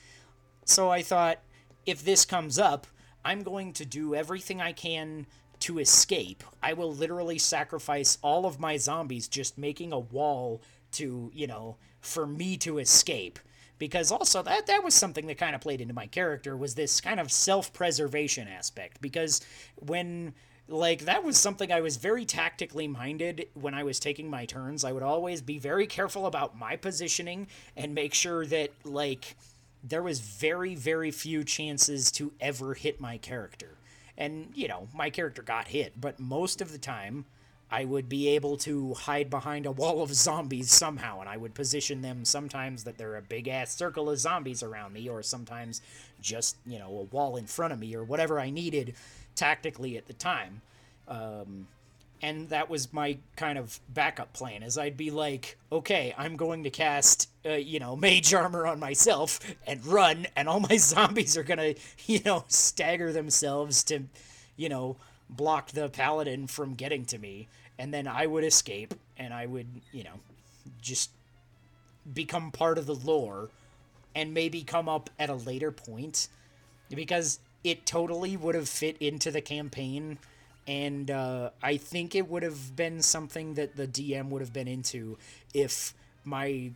So I thought, if this comes up, I'm going to do everything I can to escape. I will literally sacrifice all of my zombies, just making a wall to, you know, for me to escape. Because also that was something that kind of played into my character, was this kind of self-preservation aspect. Because when, like, that was something I was very tactically minded when I was taking my turns. I would always be very careful about my positioning and make sure that, like, there was very, very few chances to ever hit my character. And, you know, my character got hit, but most of the time I would be able to hide behind a wall of zombies somehow, and I would position them sometimes that they're a big-ass circle of zombies around me, or sometimes just, you know, a wall in front of me, or whatever I needed tactically at the time. And that was my kind of backup plan, is I'd be like, okay, I'm going to cast, you know, mage armor on myself and run, and all my zombies are gonna, you know, stagger themselves to, you know, block the paladin from getting to me, and then I would escape, and I would, you know, just become part of the lore, and maybe come up at a later point, because it totally would have fit into the campaign, and I think it would have been something that the DM would have been into if my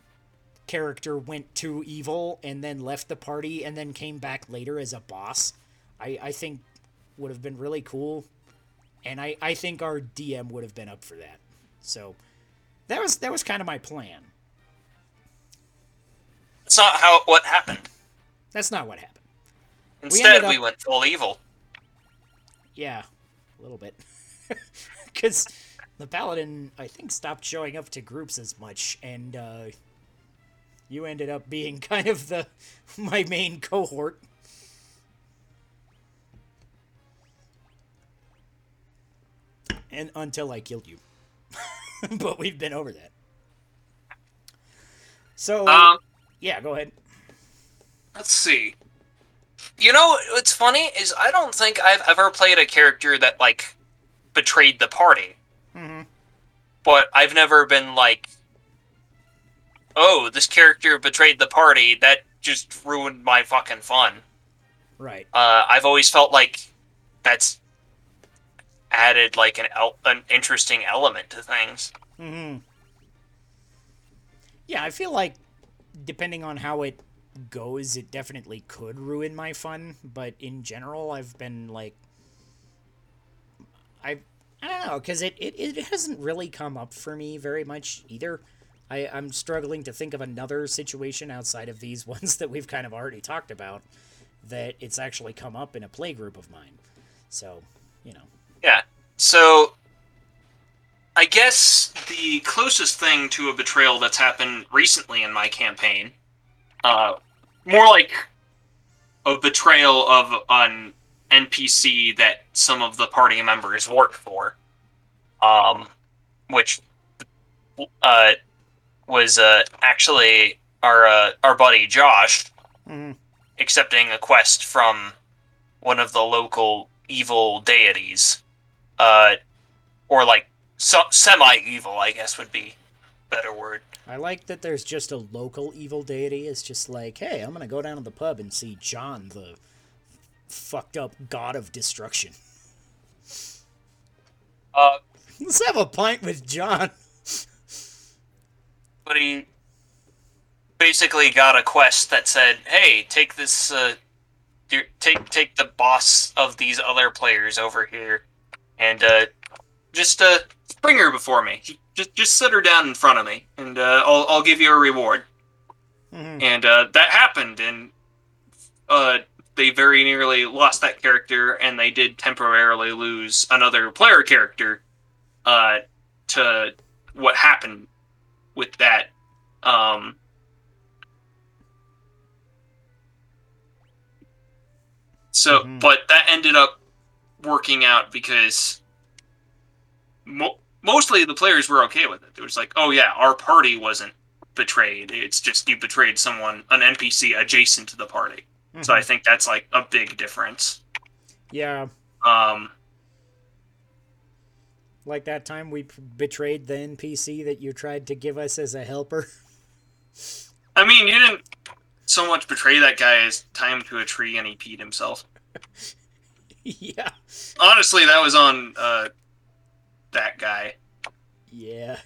character went too evil and then left the party and then came back later as a boss. I think would have been really cool. And I think our DM would have been up for that. So that was kind of my plan. That's not what happened. That's not what happened. Instead, we went full evil. Yeah, a little bit. Because the paladin, I think, stopped showing up to groups as much, and you ended up being kind of my main cohort. And until I killed you. But we've been over that. So, yeah, go ahead. Let's see. You know, what's funny is I don't think I've ever played a character that, like, betrayed the party. Mm-hmm. But I've never been like, oh, this character betrayed the party, that just ruined my fucking fun. Right. I've always felt like that's added, like, an interesting element to things. Mm-hmm. Yeah, I feel like, depending on how it goes, it definitely could ruin my fun, but in general, I've been, like, I don't know, because it hasn't really come up for me very much either. I'm struggling to think of another situation outside of these ones that we've kind of already talked about that it's actually come up in a playgroup of mine. So, you know. Yeah. So, I guess the closest thing to a betrayal that's happened recently in my campaign, more like a betrayal of an NPC that some of the party members work for, which was actually our buddy Josh accepting a quest from one of the local evil deities, or like semi-evil, I guess would be a better word. I like that there's just a local evil deity. It's just like, hey, I'm going to go down to the pub and see John, the fucked up god of destruction. Let's have a pint with John. But he basically got a quest that said, hey, take this, take the boss of these other players over here and, just bring her before me. Just sit her down in front of me, and I'll give you a reward. Mm-hmm. And that happened, and they very nearly lost that character, and they did temporarily lose another player character to what happened with that. So, mm-hmm. But that ended up working out because mostly the players were okay with it. It was like, oh yeah, our party wasn't betrayed. It's just you betrayed someone, an NPC adjacent to the party. Mm-hmm. So I think that's like a big difference. Yeah. Like that time we betrayed the NPC that you tried to give us as a helper. I mean, you didn't so much betray that guy as tie him to a tree and he peed himself. Yeah. Honestly, that was on... that guy. Yeah.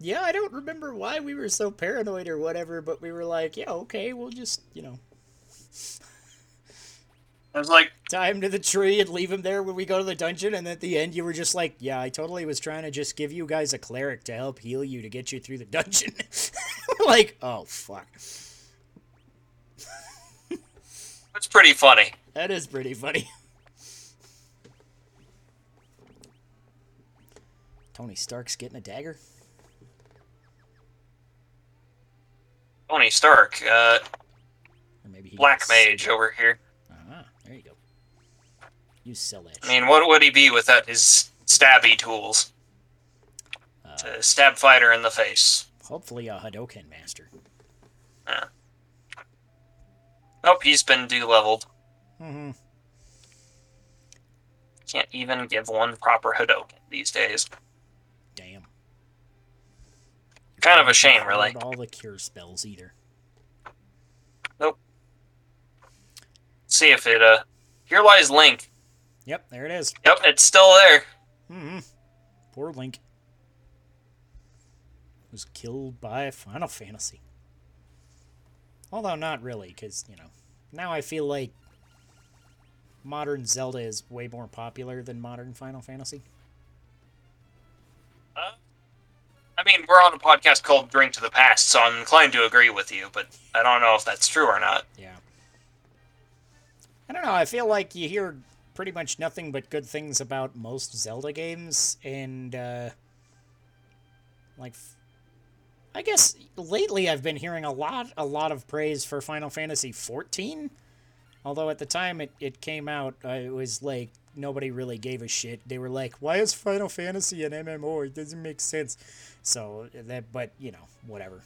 Yeah, I don't remember why we were so paranoid or whatever, but we were like, yeah, okay, we'll just, you know. I was like... tie him to the tree and leave him there when we go to the dungeon, and at the end you were just like, yeah, I totally was trying to just give you guys a cleric to help heal you to get you through the dungeon. Like, oh, fuck. That's pretty funny. That is pretty funny. Tony Stark's getting a dagger. Tony Stark, or maybe he Black Mage over here. Ah, there you go. You sell it. I mean, what would he be without his stabby tools? To stab fighter in the face. Hopefully a Hadouken master. Nope, he's been de-leveled. Mm-hmm. Can't even give one proper Hadouken these days. Damn. Kind of a shame, really. Not all the cure spells either. Nope. See if it here lies Link. Yep, there it is. Yep, it's still there. Mm-hmm. Poor Link. Was killed by Final Fantasy. Although not really, because you know, now I feel like modern Zelda is way more popular than modern Final Fantasy. I mean, we're on a podcast called Drink to the Past, so I'm inclined to agree with you, but I don't know if that's true or not. Yeah. I don't know, I feel like you hear pretty much nothing but good things about most Zelda games, and, like, I guess lately I've been hearing a lot of praise for Final Fantasy XIV, although at the time it came out, it was like, nobody really gave a shit. They were like, why is Final Fantasy an MMO? It doesn't make sense. So, that, but, you know, whatever.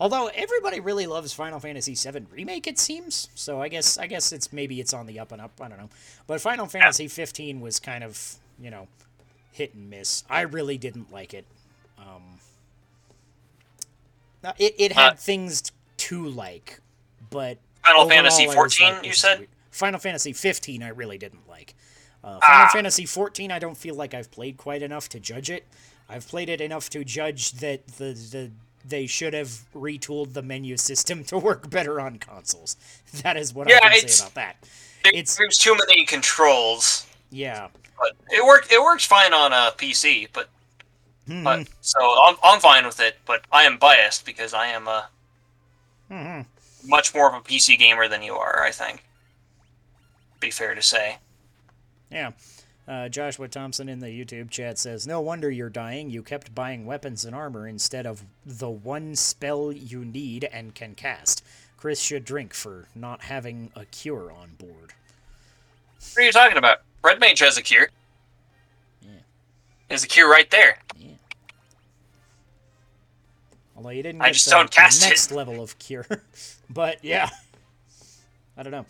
Although, everybody really loves Final Fantasy VII Remake, it seems. So, I guess it's on the up and up. I don't know. But Final Fantasy 15 was kind of, you know, hit and miss. I really didn't like it. It had things to like, but... Final Fantasy 14, like, you said? Final Fantasy 15 I really didn't like. Final Fantasy 14 I don't feel like I've played quite enough to judge it. I've played it enough to judge that they should have retooled the menu system to work better on consoles. That is what I can say about that. There's too many controls. Yeah. But it works fine on a PC, but so I'm fine with it, but I am biased because I am much more of a PC gamer than you are, I think. Be fair to say. Yeah. Joshua Thompson in the YouTube chat says, "No wonder you're dying. You kept buying weapons and armor instead of the one spell you need and can cast. Chris should drink for not having a cure on board." What are you talking about? Red Mage has a cure. Yeah. There's a cure right there. Yeah. Although you didn't get the next level of cure. But, yeah. I don't know.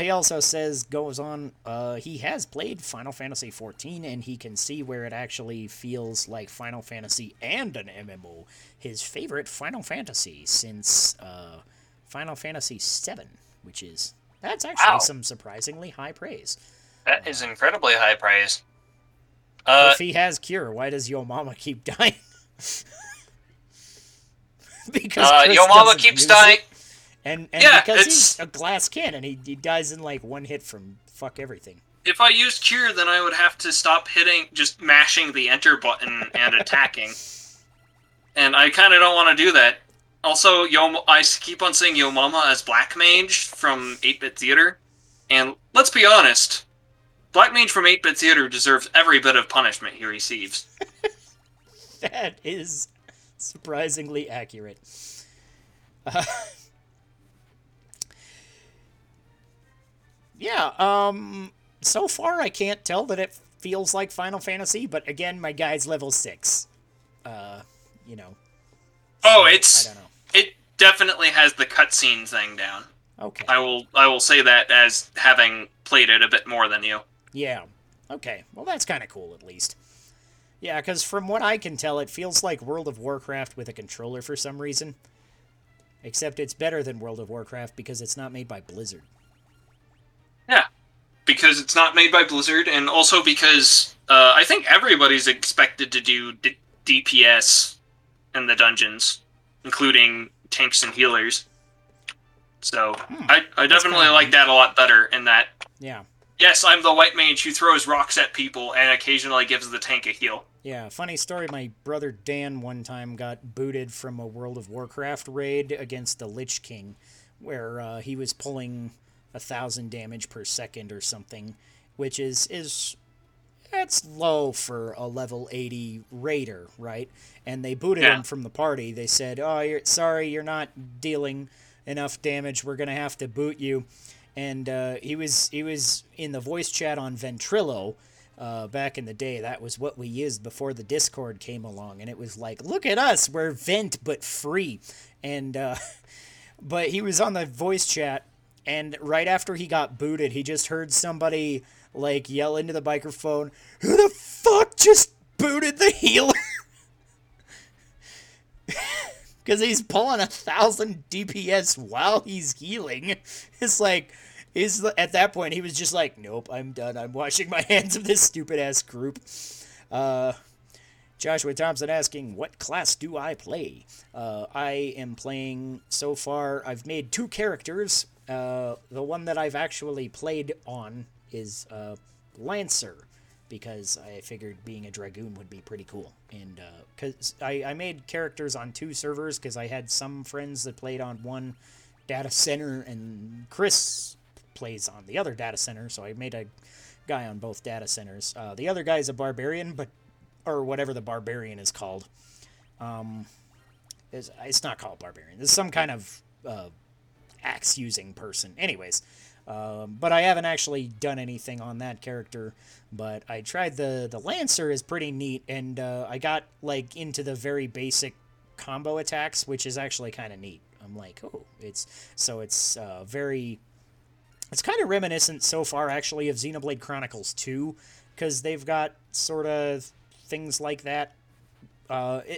He also says, goes on, he has played Final Fantasy XIV, and he can see where it actually feels like Final Fantasy and an MMO. His favorite Final Fantasy since Final Fantasy VII, which is, that's actually some surprisingly high praise. That is incredibly high praise. If he has cure, why does Yo Mama keep dying? Because Yo Mama keeps dying. And yeah, because he's a glass cannon, he dies in like one hit from fuck everything. If I used cure, then I would have to stop hitting, just mashing the enter button and attacking. And I kind of don't want to do that. Also, I keep on seeing Yo Mama as Black Mage from 8-Bit Theater. And let's be honest, Black Mage from 8-Bit Theater deserves every bit of punishment he receives. That is surprisingly accurate. Yeah, so far I can't tell that it feels like Final Fantasy, but again, my guy's level 6. You know. Oh, so, I don't know. It definitely has the cutscene thing down. Okay. I will say that as having played it a bit more than you. Yeah. Okay. Well, that's kind of cool, at least. Yeah, because from what I can tell, it feels like World of Warcraft with a controller for some reason. Except it's better than World of Warcraft because it's not made by Blizzard. Yeah, because it's not made by Blizzard, and also because I think everybody's expected to do DPS in the dungeons, including tanks and healers. So I definitely like that a lot better in that. Yeah. Yes, I'm the white mage who throws rocks at people and occasionally gives the tank a heal. Yeah, funny story, my brother Dan one time got booted from a World of Warcraft raid against the Lich King, where he was pulling 1,000 damage per second or something, which is that's low for a level 80 raider, right? And they booted him from the party. They said, "Oh, you're not dealing enough damage. We're gonna have to boot you." And he was in the voice chat on Ventrilo back in the day. That was what we used before the Discord came along, and it was like, "Look at us, we're Vent but free." And but he was on the voice chat. And right after he got booted, he just heard somebody, like, yell into the microphone, "Who the fuck just booted the healer?" Because he's pulling 1,000 DPS while he's healing. It's like, at that point, he was just like, "Nope, I'm done. I'm washing my hands of this stupid-ass group." Joshua Thompson asking, "What class do I play?" I am playing, so far, I've made 2 characters. The one that I've actually played on is Lancer, because I figured being a Dragoon would be pretty cool. And because I made characters on 2 servers, because I had some friends that played on one data center, and Chris plays on the other data center, so I made a guy on both data centers. The other guy is a Barbarian, or whatever the Barbarian is called. It's not called Barbarian. It's some kind of... axe-using person. Anyways, but I haven't actually done anything on that character, but I tried the Lancer is pretty neat, and I got, like, into the very basic combo attacks, which is actually kind of neat. I'm like, oh, it's kind of reminiscent so far, actually, of Xenoblade Chronicles 2, because they've got sort of things like that.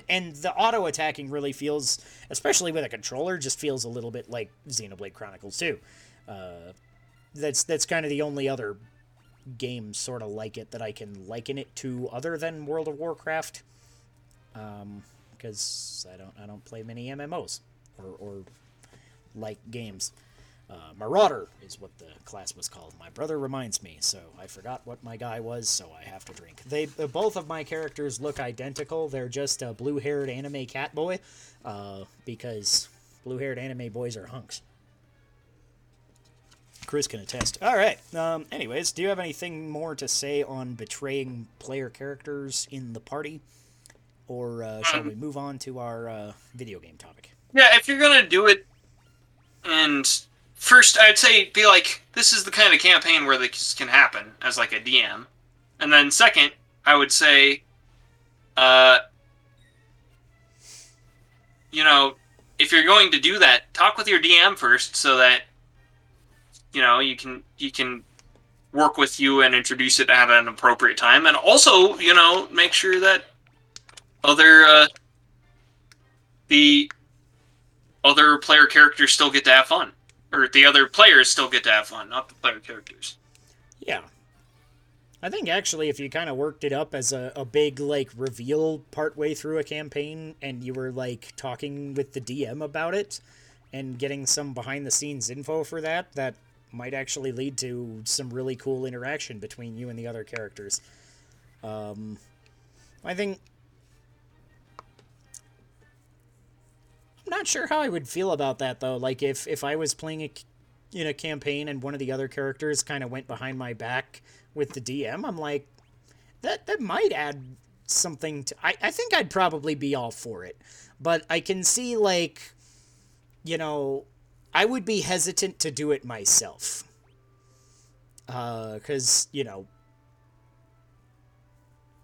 And the auto-attacking really feels, especially with a controller, just feels a little bit like Xenoblade Chronicles 2. That's kind of the only other game sort of like it that I can liken it to other than World of Warcraft. Because I don't play many MMOs or like games. Marauder is what the class was called. My brother reminds me, so I forgot what my guy was, so I have to drink. Both of my characters look identical. They're just a blue-haired anime cat boy, because Blue-haired anime boys are hunks. Chris can attest. All right. Anyways, do you have anything more to say on betraying player characters in the party? Or shall we move on to our video game topic? Yeah, if you're going to do it, and first I'd say be like, this is the kind of campaign where this can happen as like a DM. And then second, I would say, you know, if you're going to do that, talk with your DM first so that, you know, you can work with you and introduce it at an appropriate time. And also, you know, make sure that the other player characters still get to have fun. Or the other players still get to have fun, not the player characters. Yeah. I think actually if you kind of worked it up as a big, like, reveal partway through a campaign and you were, like, talking with the DM about it and getting some behind-the-scenes info for that, that might actually lead to some really cool interaction between you and the other characters. I think... I'm not sure how I would feel about that, though. Like, if I was playing in a campaign and one of the other characters kind of went behind my back with the DM, I'm like, that might add something to... I think I'd probably be all for it. But I can see, like, you know, I would be hesitant to do it myself. 'Cause, you know,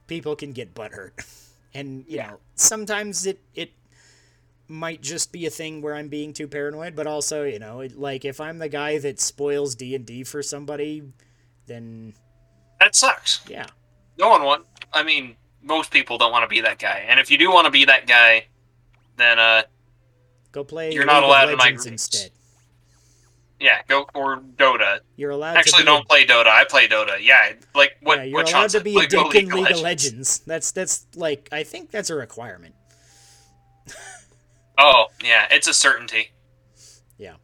people can get butthurt. And, you know, sometimes it might just be a thing where I'm being too paranoid, but also, you know, like, if I'm the guy that spoils D&D for somebody, then... That sucks. Yeah. I mean, most people don't want to be that guy. And if you do want to be that guy, then, go play... You're not allowed in my groups. Instead. Yeah, go... Or Dota. You're allowed Actually, don't play Dota. I play Dota. Yeah, like, what... Yeah, you're allowed to be a dick in League of Legends. That's, like... I think that's a requirement. Oh, yeah, it's a certainty. Yeah.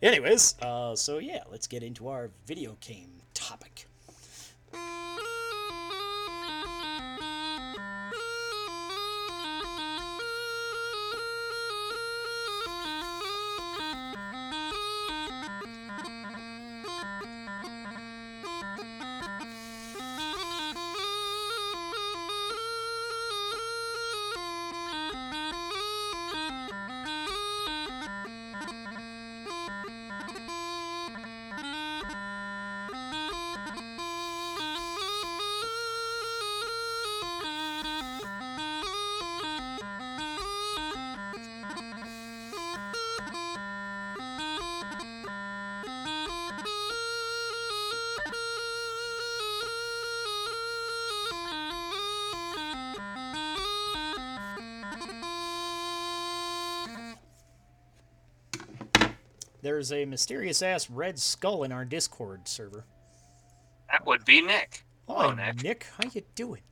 Anyways, so yeah, let's get into our video game topic. There's a mysterious-ass red skull in our Discord server. That would be Nick. Hello, Nick. Nick, how you doing?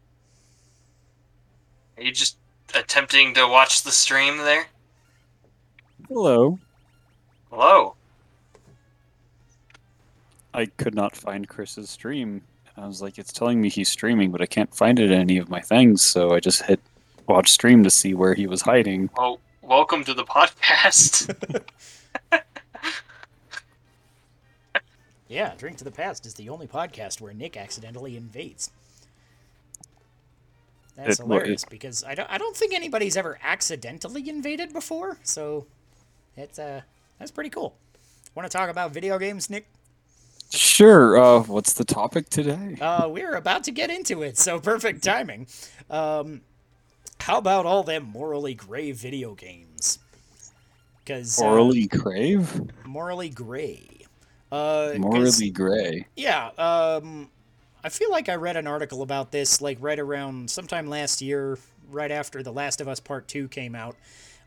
Are you just attempting to watch the stream there? Hello. Hello. I could not find Chris's stream. I was like, it's telling me he's streaming, but I can't find it in any of my things, so I just hit watch stream to see where he was hiding. Oh, welcome to the podcast. Yeah, Drink to the Past is the only podcast where Nick accidentally invades. That's hilarious, because I don't think anybody's ever accidentally invaded before, so that's pretty cool. Want to talk about video games, Nick? Sure. What's the topic today? We're about to get into it, so perfect timing. How about all them morally gray video games? 'Cause, morally gray. Morally gray. Yeah, I feel like I read an article about this, like, right around sometime last year, right after The Last of Us Part 2 came out,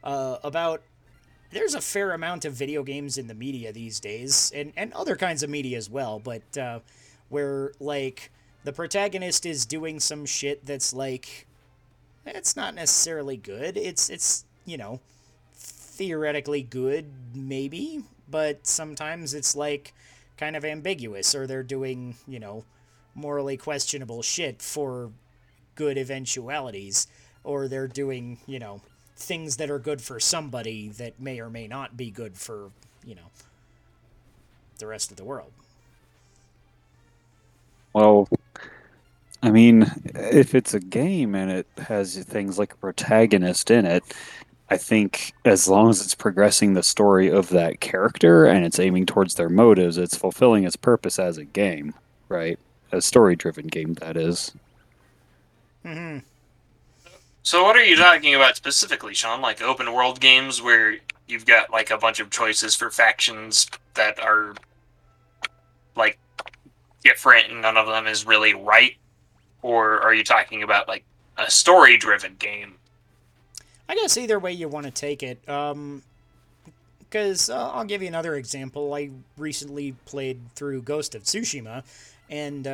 about there's a fair amount of video games in the media these days, and other kinds of media as well, but where, like, the protagonist is doing some shit that's, like, it's not necessarily good. It's you know, theoretically good, maybe, but sometimes it's, like, kind of ambiguous, or they're doing, you know, morally questionable shit for good eventualities, or they're doing, you know, things that are good for somebody that may or may not be good for, you know, the rest of the world. Well, I mean, if it's a game and it has things like a protagonist in it, I think as long as it's progressing the story of that character and it's aiming towards their motives, it's fulfilling its purpose as a game, right? A story-driven game, that is. Mm-hmm. So what are you talking about specifically, Sean? Like open-world games where you've got like a bunch of choices for factions that are like different and none of them is really right? Or are you talking about like a story-driven game? I guess either way you want to take it, because I'll give you another example. I recently played through Ghost of Tsushima, and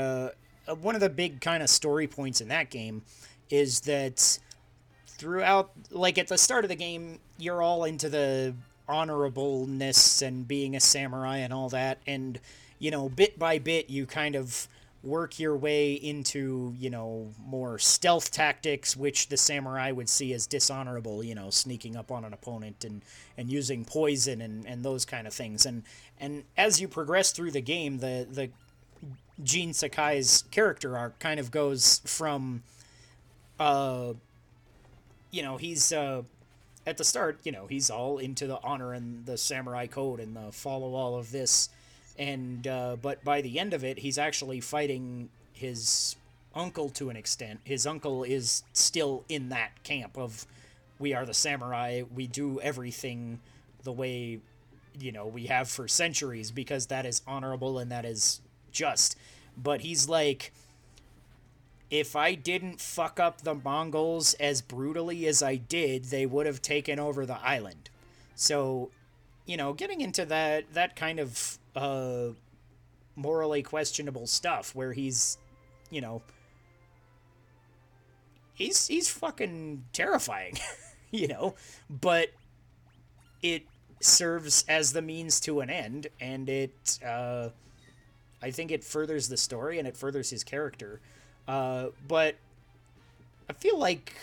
one of the big kind of story points in that game is that throughout, like at the start of the game, you're all into the honorableness and being a samurai and all that, and, you know, bit by bit you kind of work your way into, you know, more stealth tactics, which the samurai would see as dishonorable, you know, sneaking up on an opponent and using poison and those kind of things. And as you progress through the game, the Jin Sakai's character arc kind of goes from, you know, he's, at the start, you know, he's all into the honor and the samurai code and the follow all of this. And, but by the end of it, he's actually fighting his uncle to an extent. His uncle is still in that camp of, we are the samurai, we do everything the way, you know, we have for centuries, because that is honorable and that is just. But he's like, if I didn't fuck up the Mongols as brutally as I did, they would have taken over the island. So, you know, getting into that kind of morally questionable stuff where he's, you know, he's fucking terrifying, you know, but it serves as the means to an end, and it, I think it furthers the story and it furthers his character. But I feel like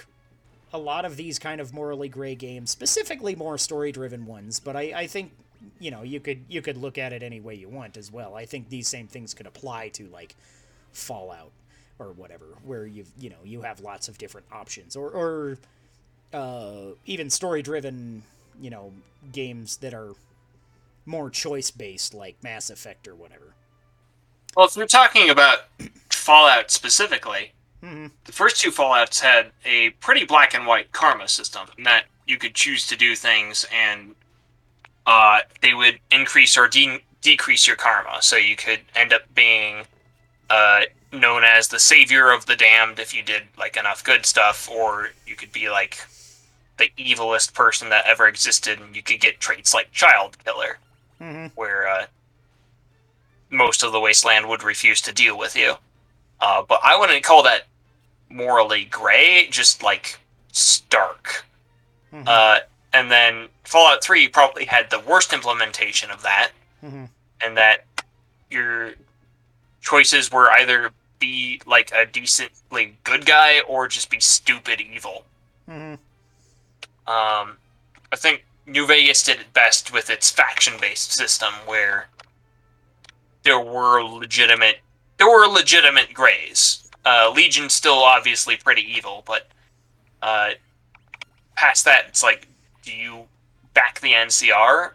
a lot of these kind of morally gray games, specifically more story-driven ones, but I think, you know, you could look at it any way you want as well. I think these same things could apply to, like, Fallout or whatever, where you have lots of different options, or even story-driven, you know, games that are more choice-based, like Mass Effect or whatever. Well, if we're talking about Fallout specifically, mm-hmm. The first two Fallouts had a pretty black-and-white karma system, in that you could choose to do things and they would increase or decrease your karma, so you could end up being known as the savior of the damned if you did, like, enough good stuff, or you could be, like, the evilest person that ever existed, and you could get traits like child killer, mm-hmm. where most of the wasteland would refuse to deal with you. But I wouldn't call that morally gray, just, like, stark. Mm-hmm. And then Fallout 3 probably had the worst implementation of that, mm-hmm. and that your choices were either be like a decently good guy or just be stupid evil. Mm-hmm. I think New Vegas did it best with its faction-based system, where there were legitimate grays. Legion's still obviously pretty evil, but past that, it's like, do you back the NCR,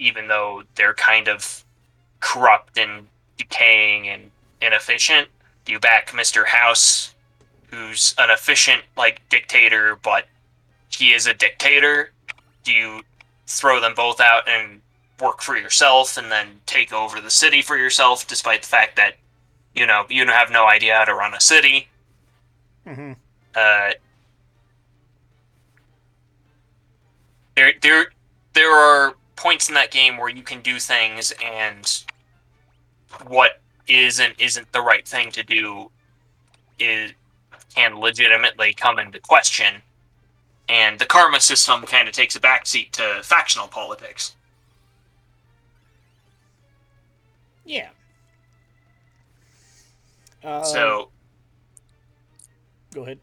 even though they're kind of corrupt and decaying and inefficient? Do you back Mr. House, who's an efficient, like, dictator, but he is a dictator? Do you throw them both out and work for yourself and then take over the city for yourself, despite the fact that, you know, you have no idea how to run a city? Mm-hmm. There are points in that game where you can do things, and what is and isn't the right thing to do can legitimately come into question. And the karma system kind of takes a backseat to factional politics. Yeah. Go ahead.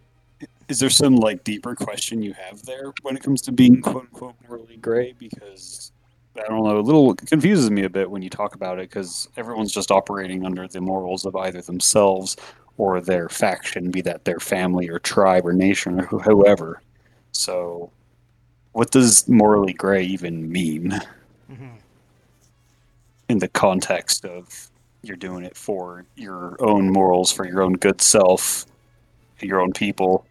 Is there some like deeper question you have there when it comes to being quote unquote morally gray? Because I don't know, it confuses me a bit when you talk about it, because everyone's just operating under the morals of either themselves or their faction, be that their family or tribe or nation or whoever. So what does morally gray even mean in the context of you're doing it for your own morals, for your own good self, your own people?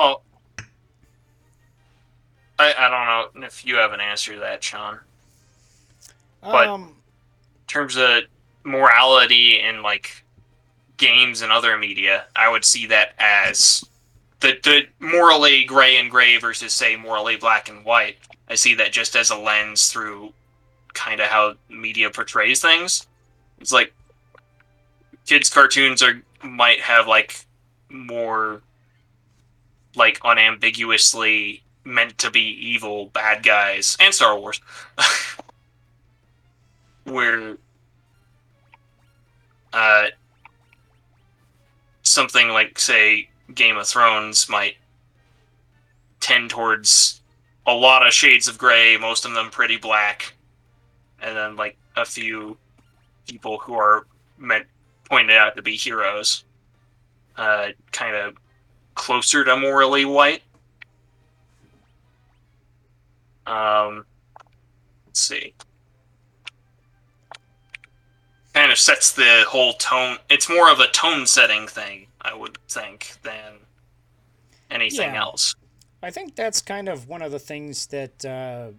Oh, I don't know if you have an answer to that, Sean. But in terms of morality in like games and other media, I would see that as the morally gray and gray versus, say, morally black and white. I see that just as a lens through kind of how media portrays things. It's like kids' cartoons might have like more like unambiguously meant to be evil bad guys, and Star Wars where something like, say, Game of Thrones might tend towards a lot of shades of gray, most of them pretty black, and then like a few people who are pointed out to be heroes, kind of closer to morally white. Let's see. Kind of sets the whole tone. It's more of a tone setting thing, I would think, than anything else. I think that's kind of one of the things that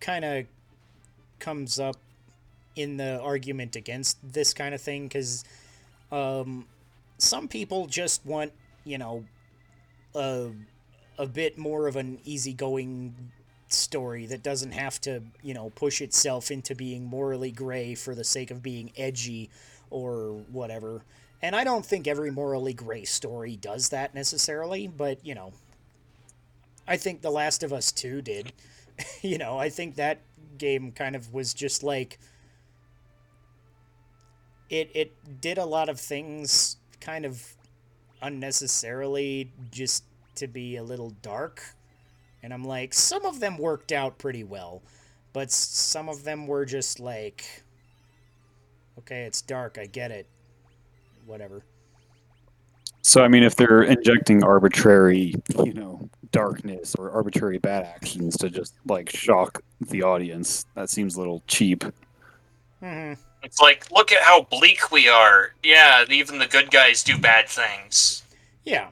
kind of comes up in the argument against this kind of thing, because some people just want, you know, a bit more of an easygoing story that doesn't have to, you know, push itself into being morally gray for the sake of being edgy or whatever. And I don't think every morally gray story does that necessarily, but, you know, I think The Last of Us 2 did. You know, I think that game kind of was just like, it did a lot of things kind of unnecessarily just to be a little dark, and I'm like, some of them worked out pretty well, but some of them were just like, okay, it's dark, I get it, whatever. So I mean, if they're injecting arbitrary, you know, darkness or arbitrary bad actions to just like shock the audience, that seems a little cheap. It's like, look at how bleak we are. Yeah, even the good guys do bad things. Yeah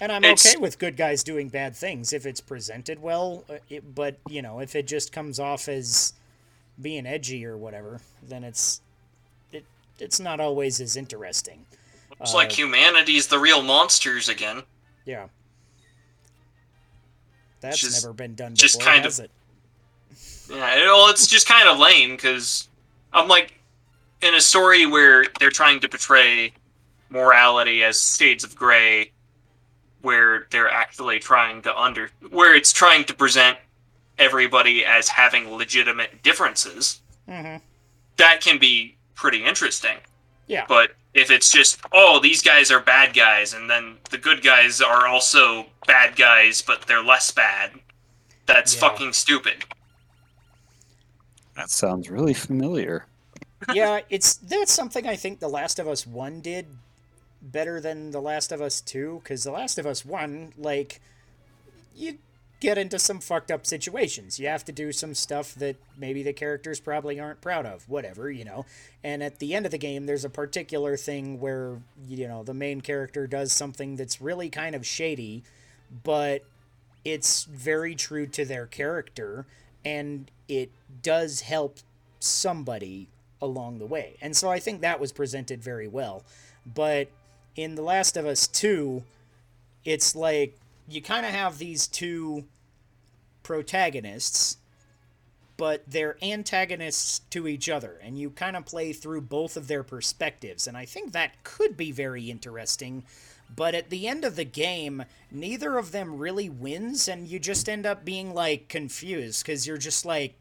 And I'm okay with good guys doing bad things if it's presented well, but, you know, if it just comes off as being edgy or whatever, then it's not always as interesting. It's like humanity's the real monsters again. Yeah. That's just never been done before, just kind has of, it? Yeah, well, it's just kind of lame, because I'm like, in a story where they're trying to portray morality as shades of gray, where they're actually trying to where it's trying to present everybody as having legitimate differences, that can be pretty interesting. Yeah. But if it's just, oh, these guys are bad guys, and then the good guys are also bad guys, but they're less bad, that's fucking stupid. That sounds really familiar. Yeah, that's something I think The Last of Us 1 did better than The Last of Us 2, because The Last of Us 1, like, you get into some fucked up situations. You have to do some stuff that maybe the characters probably aren't proud of, whatever, you know. And at the end of the game, there's a particular thing where, you know, the main character does something that's really kind of shady, but it's very true to their character, and it does help somebody along the way. And so I think that was presented very well. But in The Last of Us 2, it's like, you kind of have these two protagonists, but they're antagonists to each other, and you kind of play through both of their perspectives, and I think that could be very interesting, but at the end of the game, neither of them really wins, and you just end up being, like, confused, because you're just like,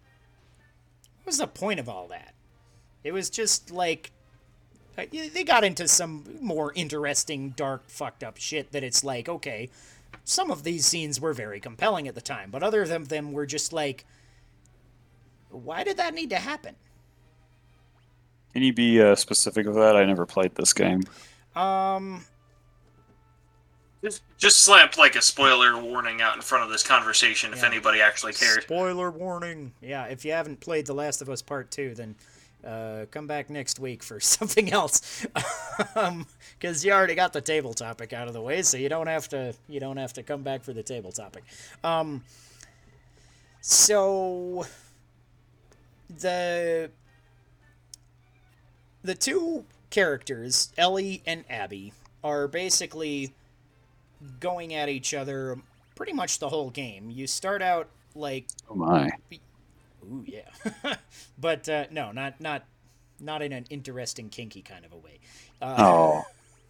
what was the point of all that? It was just, like, They got into some more interesting, dark, fucked up shit that it's like, okay, some of these scenes were very compelling at the time, but other of them were just like, why did that need to happen? Can you be specific with that? I never played this game. Just slap like a spoiler warning out in front of this conversation if anybody actually cares. Spoiler warning. Yeah, if you haven't played The Last of Us Part Two, then come back next week for something else, because you already got the table topic out of the way, so you don't have to come back for the table topic. So the two characters, Ellie and Abby, are basically going at each other pretty much the whole game. You start out like... Oh my. Ooh, yeah. But no, not in an interesting, kinky kind of a way.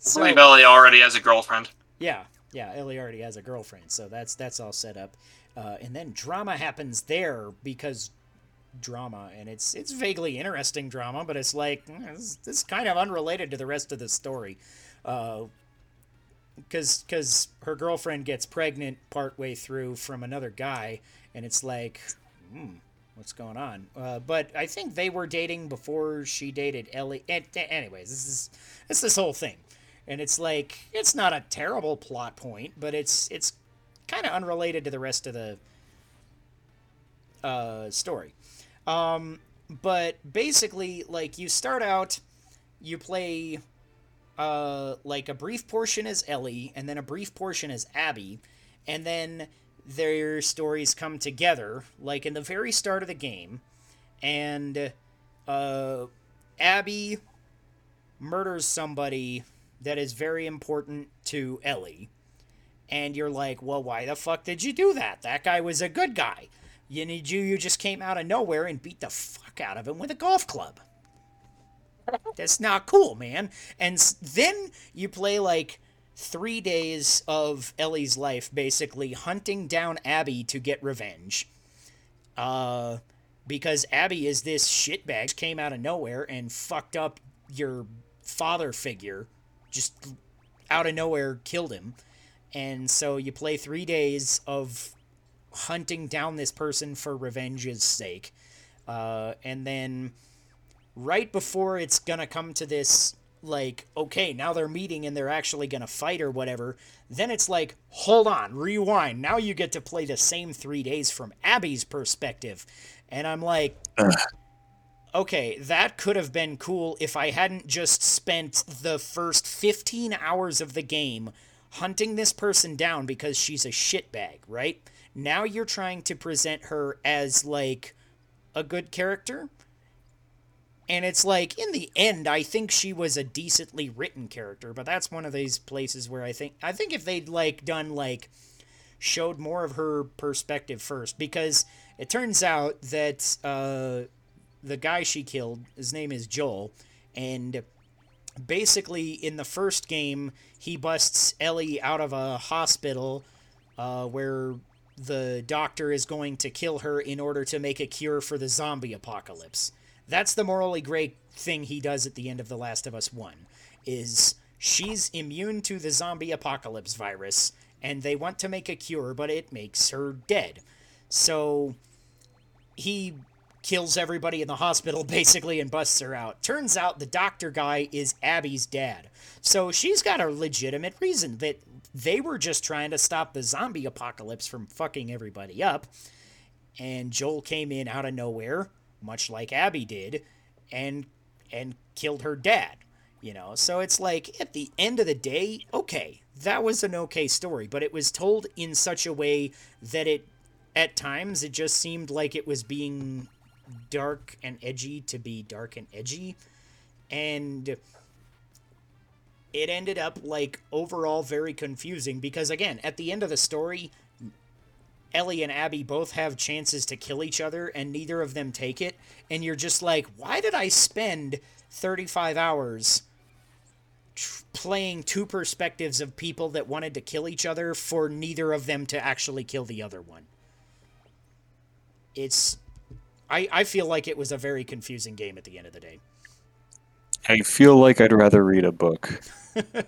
So, Ellie already has a girlfriend. Yeah, Ellie already has a girlfriend, so that's all set up. And then drama happens there because drama, and it's vaguely interesting drama, but it's like, this is kind of unrelated to the rest of the story. Because her girlfriend gets pregnant partway through from another guy, and it's like, what's going on? But I think they were dating before she dated Ellie. Anyways, it's this whole thing, and it's like, it's not a terrible plot point, but it's kind of unrelated to the rest of the story. But basically, like, you start out, you play... like a brief portion is Ellie, and then a brief portion is Abby, and then their stories come together, like in the very start of the game, and Abby murders somebody that is very important to Ellie, and you're like, well, why the fuck did you do that? That guy was a good guy. You just came out of nowhere and beat the fuck out of him with a golf club. That's not cool, man. And then you play like 3 days of Ellie's life, basically hunting down Abby to get revenge. Because Abby is this shitbag, came out of nowhere and fucked up your father figure, just out of nowhere killed him. And so you play 3 days of hunting down this person for revenge's sake. And then... right before it's gonna come to this, like, okay, now they're meeting and they're actually gonna fight or whatever, then it's like, hold on, rewind, now you get to play the same 3 days from Abby's perspective. And I'm like, okay, that could have been cool if I hadn't just spent the first 15 hours of the game hunting this person down because she's a shitbag, right? Now you're trying to present her as, like, a good character. And it's like, in the end, I think she was a decently written character, but that's one of these places where I think if they'd, like, done, like, showed more of her perspective first, because it turns out that the guy she killed, his name is Joel, and basically in the first game, he busts Ellie out of a hospital where the doctor is going to kill her in order to make a cure for the zombie apocalypse. That's the morally great thing he does at the end of The Last of Us 1, is she's immune to the zombie apocalypse virus, and they want to make a cure, but it makes her dead. So he kills everybody in the hospital, basically, and busts her out. Turns out the doctor guy is Abby's dad. So she's got a legitimate reason that they were just trying to stop the zombie apocalypse from fucking everybody up, and Joel came in out of nowhere, much like Abby did, and killed her dad, you know? So it's like, at the end of the day, okay, that was an okay story, but it was told in such a way that it, at times, it just seemed like it was being dark and edgy to be dark and edgy, and it ended up, like, overall very confusing, because, again, at the end of the story... Ellie and Abby both have chances to kill each other, and neither of them take it. And you're just like, why did I spend 35 hours playing two perspectives of people that wanted to kill each other for neither of them to actually kill the other one? I feel like it was a very confusing game at the end of the day. I feel like I'd rather read a book. Yeah.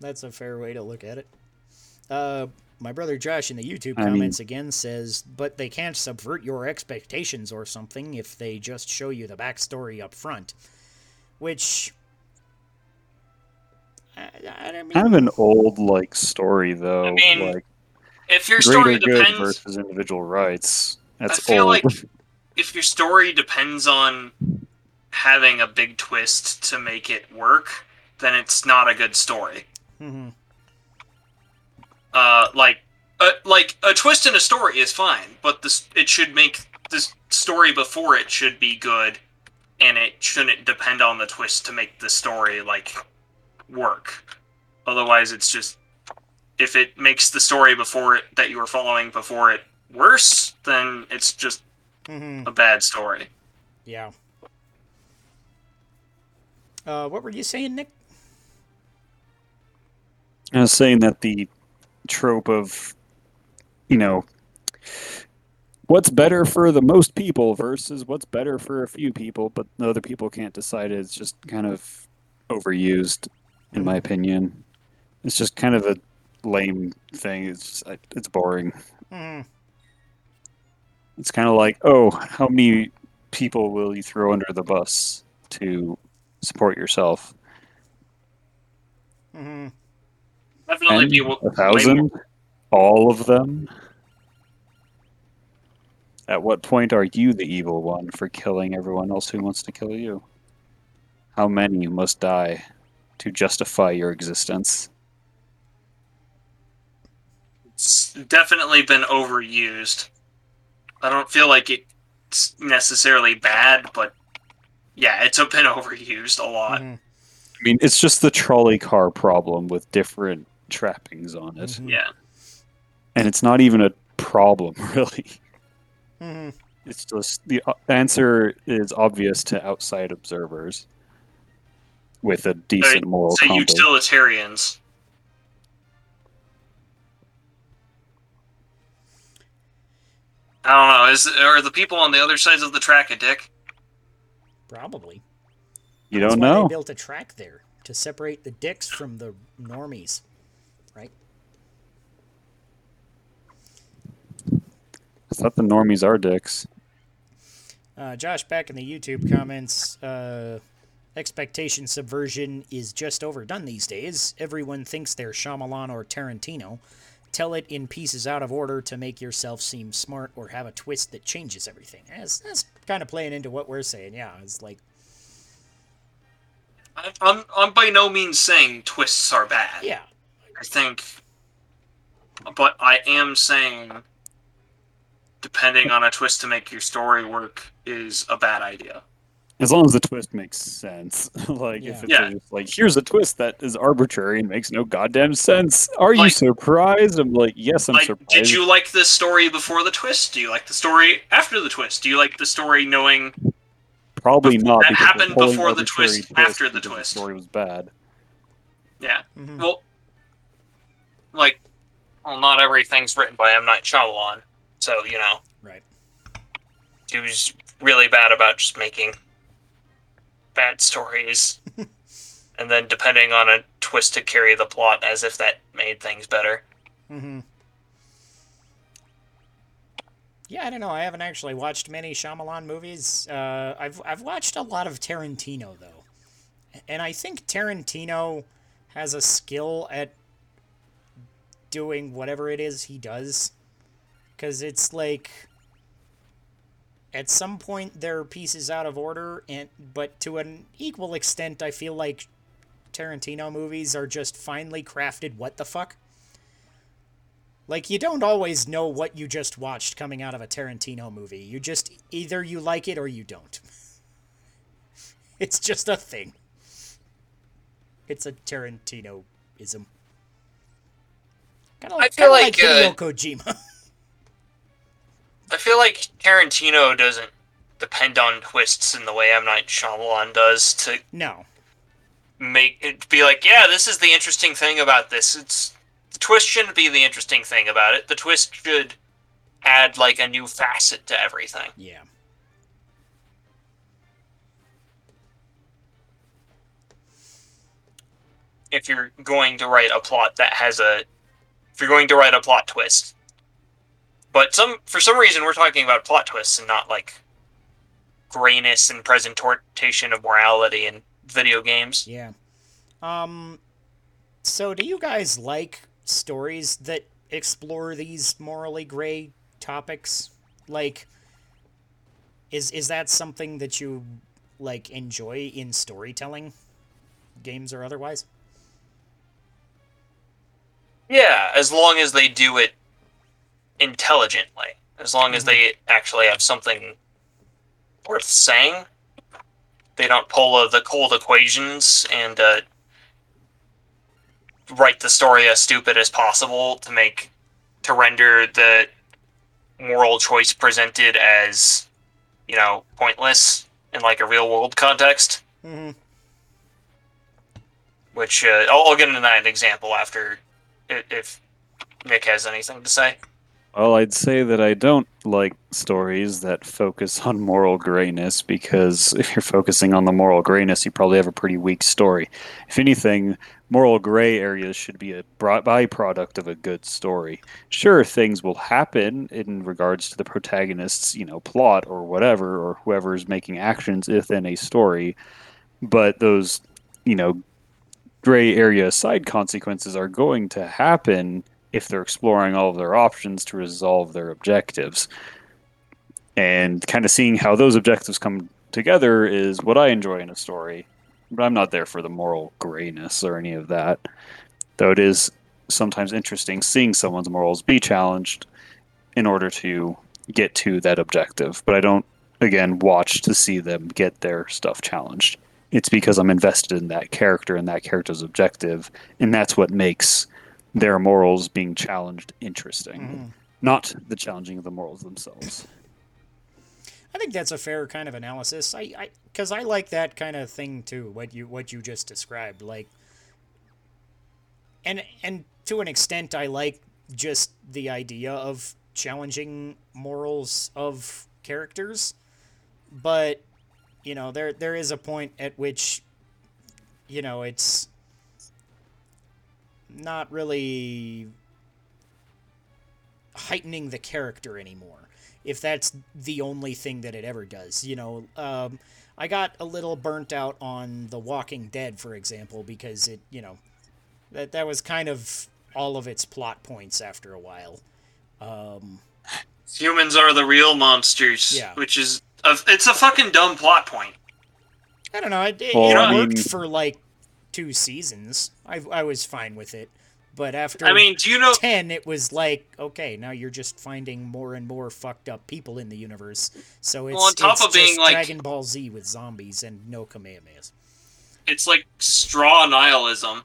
That's a fair way to look at it. My brother Josh in the YouTube comments again says, but they can't subvert your expectations or something if they just show you the backstory up front. Which... I don't mean... Kind of an old, like, story, though. I mean, like, if your story depends... versus individual rights. That's old. I feel like if your story depends on having a big twist to make it work, then it's not a good story. Mm-hmm. Like a twist in a story is fine, but it should make the story before it should be good, and it shouldn't depend on the twist to make the story, like, work. Otherwise, it's just, if it makes the story before it that you were following before it worse, then it's just a bad story. Yeah. What were you saying, Nick? I was saying that the trope of, you know, what's better for the most people versus what's better for a few people, but the other people can't decide it, it's just kind of overused, in my opinion. It's just kind of a lame thing. It's boring. Mm. It's kind of like, oh, how many people will you throw under the bus to support yourself? Mm-hmm. Definitely 10, be 1,000? All of them? At what point are you the evil one for killing everyone else who wants to kill you? How many must die to justify your existence? It's definitely been overused. I don't feel like it's necessarily bad, but yeah, it's been overused a lot. Mm-hmm. I mean, it's just the trolley car problem with different trappings on it. Mm-hmm. Yeah. And it's not even a problem, really. Mm-hmm. It's just the answer is obvious to outside observers with a decent moral compass. So utilitarians. I don't know. Are the people on the other sides of the track a dick? Probably. You don't know. They built a track there to separate the dicks from the normies, right? I thought the normies are dicks. Josh, back in the YouTube comments, expectation subversion is just overdone these days. Everyone thinks they're Shyamalan or Tarantino. Tell it in pieces out of order to make yourself seem smart or have a twist that changes everything. That's kind of playing into what we're saying, yeah. It's like... I'm by no means saying twists are bad. Yeah. I think... But I am saying depending on a twist to make your story work is a bad idea. As long as the twist makes sense. Like, yeah. If it's just like, here's a twist that is arbitrary and makes no goddamn sense. Are you surprised? I'm like, yes, I'm surprised. Did you like the story before the twist? Do you like the story after the twist? Do you like the story knowing... Probably not. That happened before the twist, after the twist. The story was bad. Yeah. Mm-hmm. Well, not everything's written by M. Night Shyamalan, so, you know. Right. He was really bad about just making bad stories, and then depending on a twist to carry the plot as if that made things better. Mm-hmm. Yeah, I don't know. I haven't actually watched many Shyamalan movies. I've watched a lot of Tarantino, though. And I think Tarantino has a skill at doing whatever it is he does. Because it's like... At some point, there are pieces out of order, but to an equal extent, I feel like Tarantino movies are just finely crafted what the fuck. Like, you don't always know what you just watched coming out of a Tarantino movie. You just, either you like it or you don't. It's just a thing. It's a Tarantino-ism. I feel like Hideo Kojima. I feel like Tarantino doesn't depend on twists in the way M. Night Shyamalan does to... No. Make it be like, yeah, this is the interesting thing about this. The twist shouldn't be the interesting thing about it. The twist should add, like, a new facet to everything. Yeah. if you're going to write a plot that has a... If you're going to write a plot twist. But for some reason, we're talking about plot twists and not, like, grayness and presentation of morality in video games. Yeah. So do you guys like stories that explore these morally gray topics? Like, is that something that you, like, enjoy in storytelling, games or otherwise? Yeah, as long as they do it intelligently. As long as they actually have something worth saying. They don't pull the cold equations and write the story as stupid as possible to render the moral choice presented as, you know, pointless in, like, a real-world context. Mm-hmm. Which, I'll get into that example after, if Nick has anything to say. Well, I'd say that I don't like stories that focus on moral grayness, because if you're focusing on the moral grayness, you probably have a pretty weak story. If anything, moral gray areas should be a byproduct of a good story. Sure, things will happen in regards to the protagonist's, you know, plot or whatever, or whoever's making actions within a story, but those, you know, gray area side consequences are going to happen if they're exploring all of their options to resolve their objectives. And kind of seeing how those objectives come together is what I enjoy in a story. But I'm not there for the moral grayness or any of that. Though it is sometimes interesting seeing someone's morals be challenged in order to get to that objective. But I don't, again, watch to see them get their stuff challenged. It's because I'm invested in that character and that character's objective, and that's what makes their morals being challenged interesting, not the challenging of the morals themselves. I think that's a fair kind of analysis. Because I like that kind of thing too. What you just described, like, and to an extent, I like just the idea of challenging morals of characters, but. You know, there is a point at which, you know, it's not really heightening the character anymore, if that's the only thing that it ever does. You know, I got a little burnt out on The Walking Dead, for example, because it, you know, that was kind of all of its plot points after a while. Humans are the real monsters, yeah. Which is... It's a fucking dumb plot point. I don't know. It worked for like 2 seasons. I was fine with it, but after 10, it was like, okay, now you're just finding more and more fucked up people in the universe. So it's just Dragon Ball Z with zombies and no Kamehamehas. It's like straw nihilism.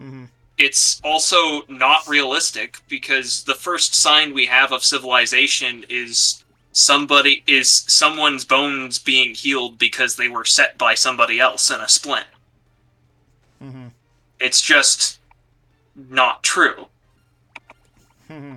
Mm-hmm. It's also not realistic because the first sign we have of civilization is. Someone's bones being healed because they were set by somebody else in a splint. Mm-hmm. It's just not true. Mm-hmm.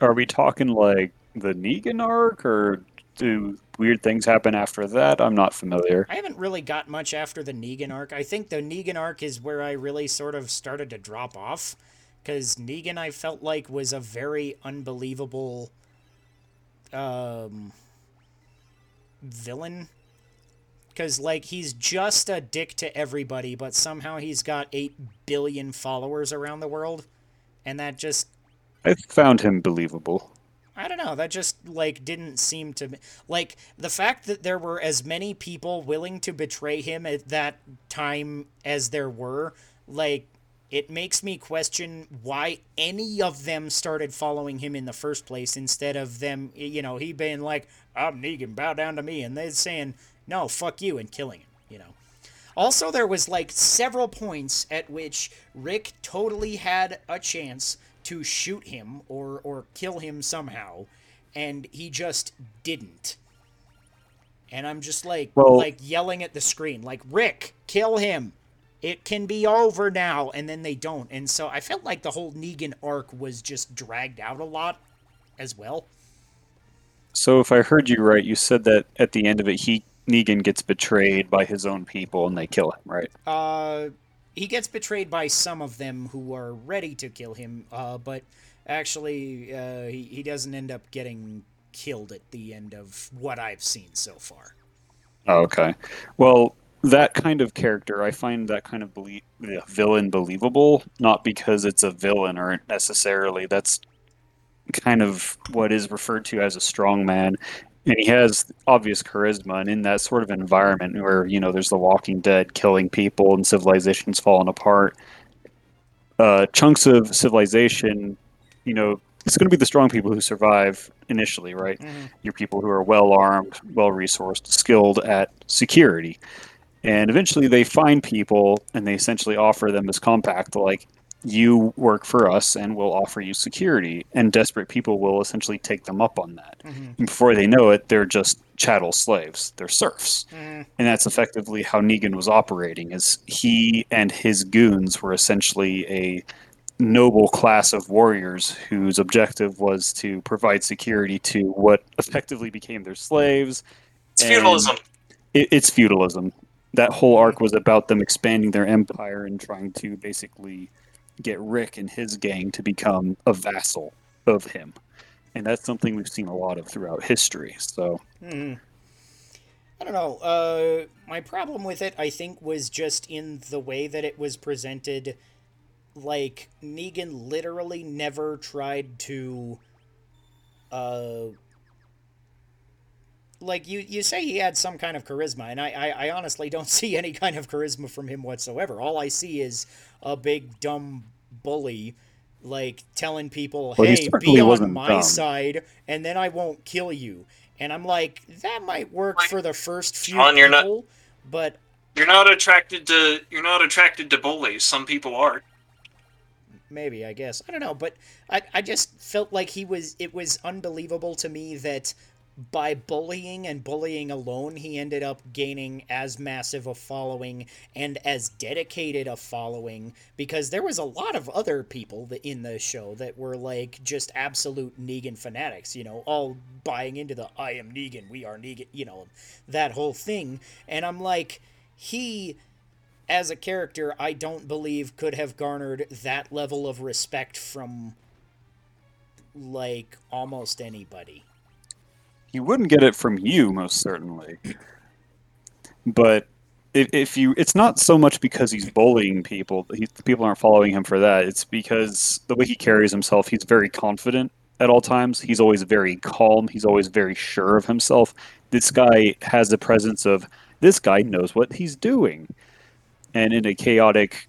Are we talking like the Negan arc, or do weird things happen after that? I'm not familiar. I haven't really got much after the Negan arc. I think the Negan arc is where I really sort of started to drop off, because Negan, I felt like, was a very unbelievable... villain, because, like, he's just a dick to everybody, but somehow he's got 8 billion followers around the world, and that just... I found him believable. I don't know, that just, like, didn't seem to... Like, the fact that there were as many people willing to betray him at that time as there were, like, it makes me question why any of them started following him in the first place, instead of them, you know, he being like, I'm Negan, bow down to me, and they're saying, no, fuck you, and killing him, you know. Also, there was, like, several points at which Rick totally had a chance to shoot him or kill him somehow, and he just didn't. And I'm just, like, yelling at the screen, like, Rick, kill him! It can be over now, and then they don't. And so I felt like the whole Negan arc was just dragged out a lot as well. So if I heard you right, you said that at the end of it, Negan gets betrayed by his own people and they kill him, right? he gets betrayed by some of them who are ready to kill him, but actually he doesn't end up getting killed at the end of what I've seen so far. Oh, okay. Well, that kind of character, I find that kind of villain believable, not because it's a villain or necessarily. That's kind of what is referred to as a strong man. And he has obvious charisma, and in that sort of environment where, you know, there's The Walking Dead killing people and civilizations falling apart, chunks of civilization, you know, it's going to be the strong people who survive initially, right? Mm-hmm. Your people who are well-armed, well-resourced, skilled at security. And eventually they find people, and they essentially offer them this compact, like, you work for us and we'll offer you security, and desperate people will essentially take them up on that. Mm-hmm. And before they know it, they're just chattel slaves. They're serfs. Mm-hmm. And that's effectively how Negan was operating, is he and his goons were essentially a noble class of warriors whose objective was to provide security to what effectively became their slaves. It's feudalism. It's feudalism. That whole arc was about them expanding their empire and trying to basically get Rick and his gang to become a vassal of him. And that's something we've seen a lot of throughout history. So I don't know. My problem with it, I think, was just in the way that it was presented. Like, Negan literally never tried to, like, you say he had some kind of charisma, and I honestly don't see any kind of charisma from him whatsoever. All I see is a big, dumb bully, like, telling people, hey, be on my side, and then I won't kill you. And I'm like, that might work for the first few people, but... You're not attracted to bullies. Some people are. Maybe, I guess. I don't know, but I just felt like it was unbelievable to me that by bullying and bullying alone, he ended up gaining as massive a following and as dedicated a following, because there was a lot of other people in the show that were, like, just absolute Negan fanatics, you know, all buying into the I am Negan, we are Negan, you know, that whole thing. And I'm like, he... as a character, I don't believe could have garnered that level of respect from, like, almost anybody. You wouldn't get it from you, most certainly. But if you, it's not so much because he's bullying people. People aren't following him for that. It's because the way he carries himself, he's very confident at all times. He's always very calm. He's always very sure of himself. This guy has the presence of, this guy knows what he's doing. And in a chaotic,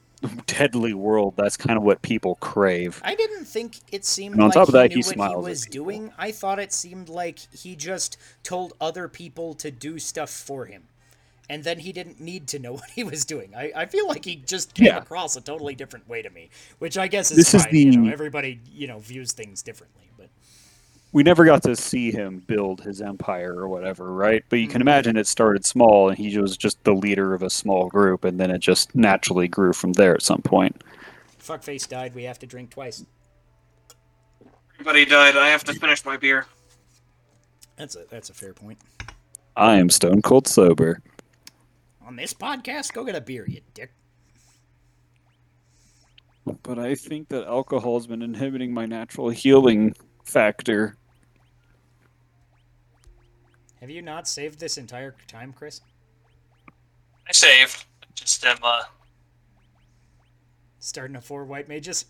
deadly world, that's kind of what people crave. I didn't think it seemed like he knew what he was doing. I thought it seemed like he just told other people to do stuff for him. And then he didn't need to know what he was doing. I feel like he just came across a totally different way to me, which I guess is fine. You know, everybody, you know, views things differently. But we never got to see him build his empire or whatever, right? But you can imagine it started small, and he was just the leader of a small group, and then it just naturally grew from there at some point. Fuckface died. We have to drink twice. Everybody died. I have to finish my beer. That's a fair point. I am stone cold sober. On this podcast, go get a beer, you dick. But I think that alcohol has been inhibiting my natural healing factor. Have you not saved this entire time, Chris? I saved. I just am, starting to four white mages?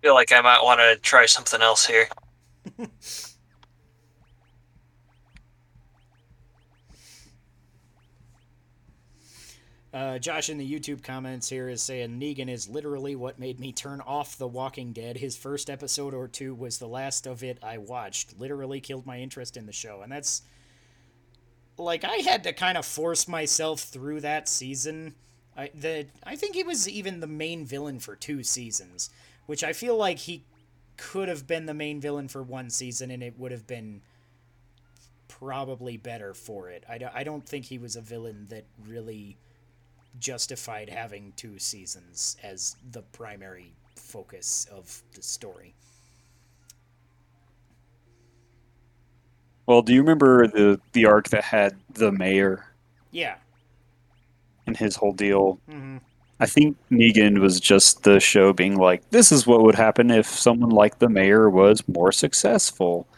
I feel like I might want to try something else here. Josh in the YouTube comments here is saying, Negan is literally what made me turn off The Walking Dead. His first episode or two was the last of it I watched. Literally killed my interest in the show. And that's... like, I had to kind of force myself through that season. I think he was even the main villain for 2 seasons. Which I feel like he could have been the main villain for 1 season, and it would have been... probably better for it. I don't think he was a villain that really... justified having 2 seasons as the primary focus of the story. Well, do you remember the arc that had the mayor? Yeah. and his whole deal. Mm-hmm. I think Negan was just the show being like, this is what would happen if someone like the mayor was more successful.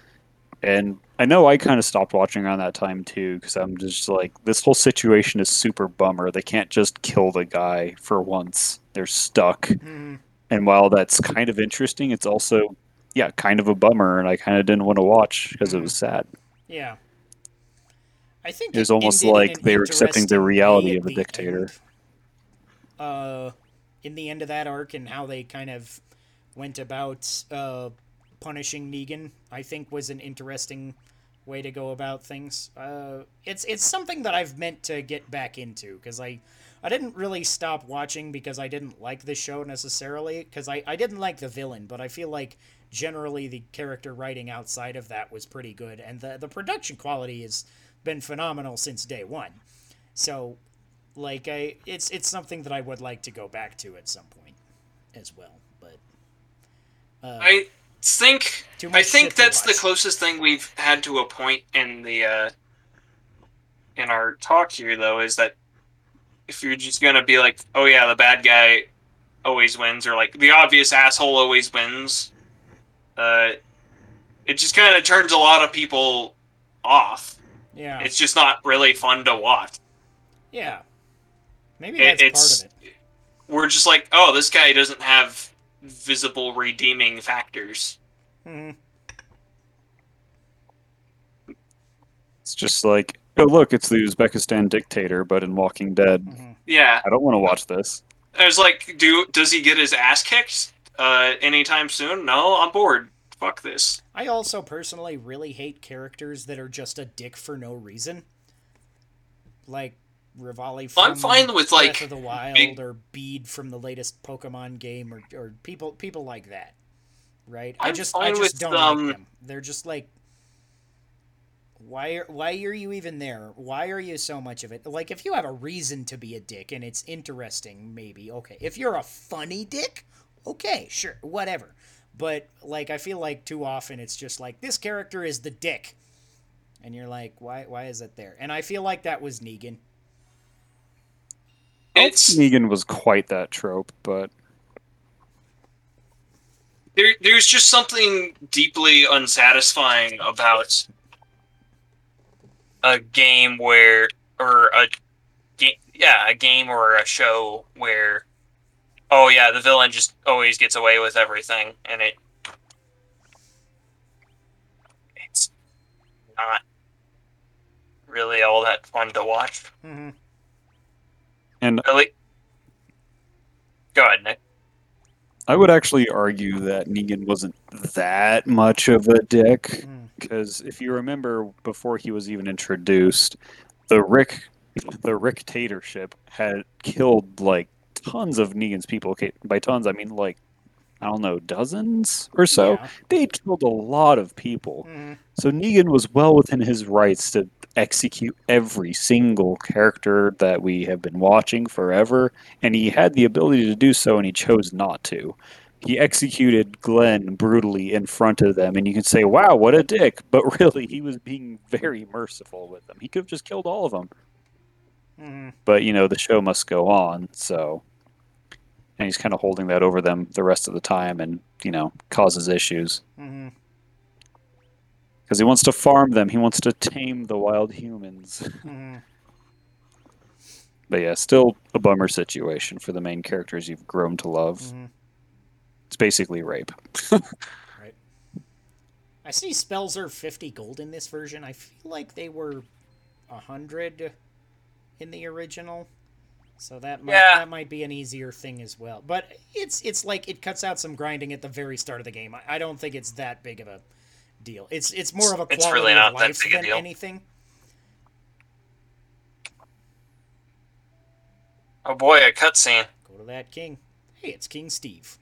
And I know I kind of stopped watching around that time too, because I'm just like, this whole situation is super bummer. They can't just kill the guy for once. They're stuck. Mm-hmm. And while that's kind of interesting, it's also, yeah, kind of a bummer. And I kind of didn't want to watch because it was sad. Yeah. I think it was almost like they were accepting the reality of a dictator. In the end of that arc and how they kind of went about punishing Negan, I think was an interesting way to go about things. It's something that I've meant to get back into, because I didn't really stop watching because I didn't like the show necessarily, because I didn't like the villain, but I feel like generally the character writing outside of that was pretty good, and the production quality has been phenomenal since day one. So it's something that I would like to go back to at some point as well, but I think that's the closest thing we've had to a point in the in our talk here, though, is that if you're just gonna be like, oh yeah, the bad guy always wins, or like the obvious asshole always wins, it just kind of turns a lot of people off. Yeah, it's just not really fun to watch. Yeah. Maybe that's part of it. We're just like, oh, this guy doesn't have visible redeeming factors. Mm-hmm. It's just like, oh, look, it's the Uzbekistan dictator, but in Walking Dead. Mm-hmm. Yeah. I don't want to watch this. I was like, does he get his ass kicked anytime soon? No, I'm bored. Fuck this. I also personally really hate characters that are just a dick for no reason. Like, Rivali from Breath of the Wild, or Bede from the latest Pokemon game, or people like that, right? I just don't like them. They're just like, why are you even there? Why are you so much of it? Like, if you have a reason to be a dick and it's interesting, maybe okay. If you're a funny dick, okay, sure, whatever. But like, I feel like too often it's just like, this character is the dick, and you're like, why is it there? And I feel like that was Negan. Negan was quite that trope, but there's just something deeply unsatisfying about a game or a show where, oh yeah, the villain just always gets away with everything, and it's not really all that fun to watch. Mm-hmm. And really? Go ahead, Nick. I would actually argue that Negan wasn't that much of a dick, because if you remember, before he was even introduced, the Ricktatorship had killed like tons of Negan's people. Okay, by tons, I mean like, I don't know, dozens or so. Yeah. They killed a lot of people. Mm. So Negan was well within his rights to execute every single character that we have been watching forever, and he had the ability to do so, and he chose not to. He executed Glenn brutally in front of them, and you can say, wow, what a dick, but really, he was being very merciful with them. He could have just killed all of them. Mm. But, you know, the show must go on, so... And he's kind of holding that over them the rest of the time, and, you know, causes issues. Mm-hmm. Because he wants to farm them. He wants to tame the wild humans. Mm-hmm. But yeah, still a bummer situation for the main characters you've grown to love. Mm-hmm. It's basically rape. Right. I see spells are 50 gold in this version. I feel like they were 100 in the original. So that might be an easier thing as well. But it's like it cuts out some grinding at the very start of the game. I don't think it's that big of a deal. It's more of a quality really of life than anything. Oh boy, a cutscene. Go to that king. Hey, it's King Steve.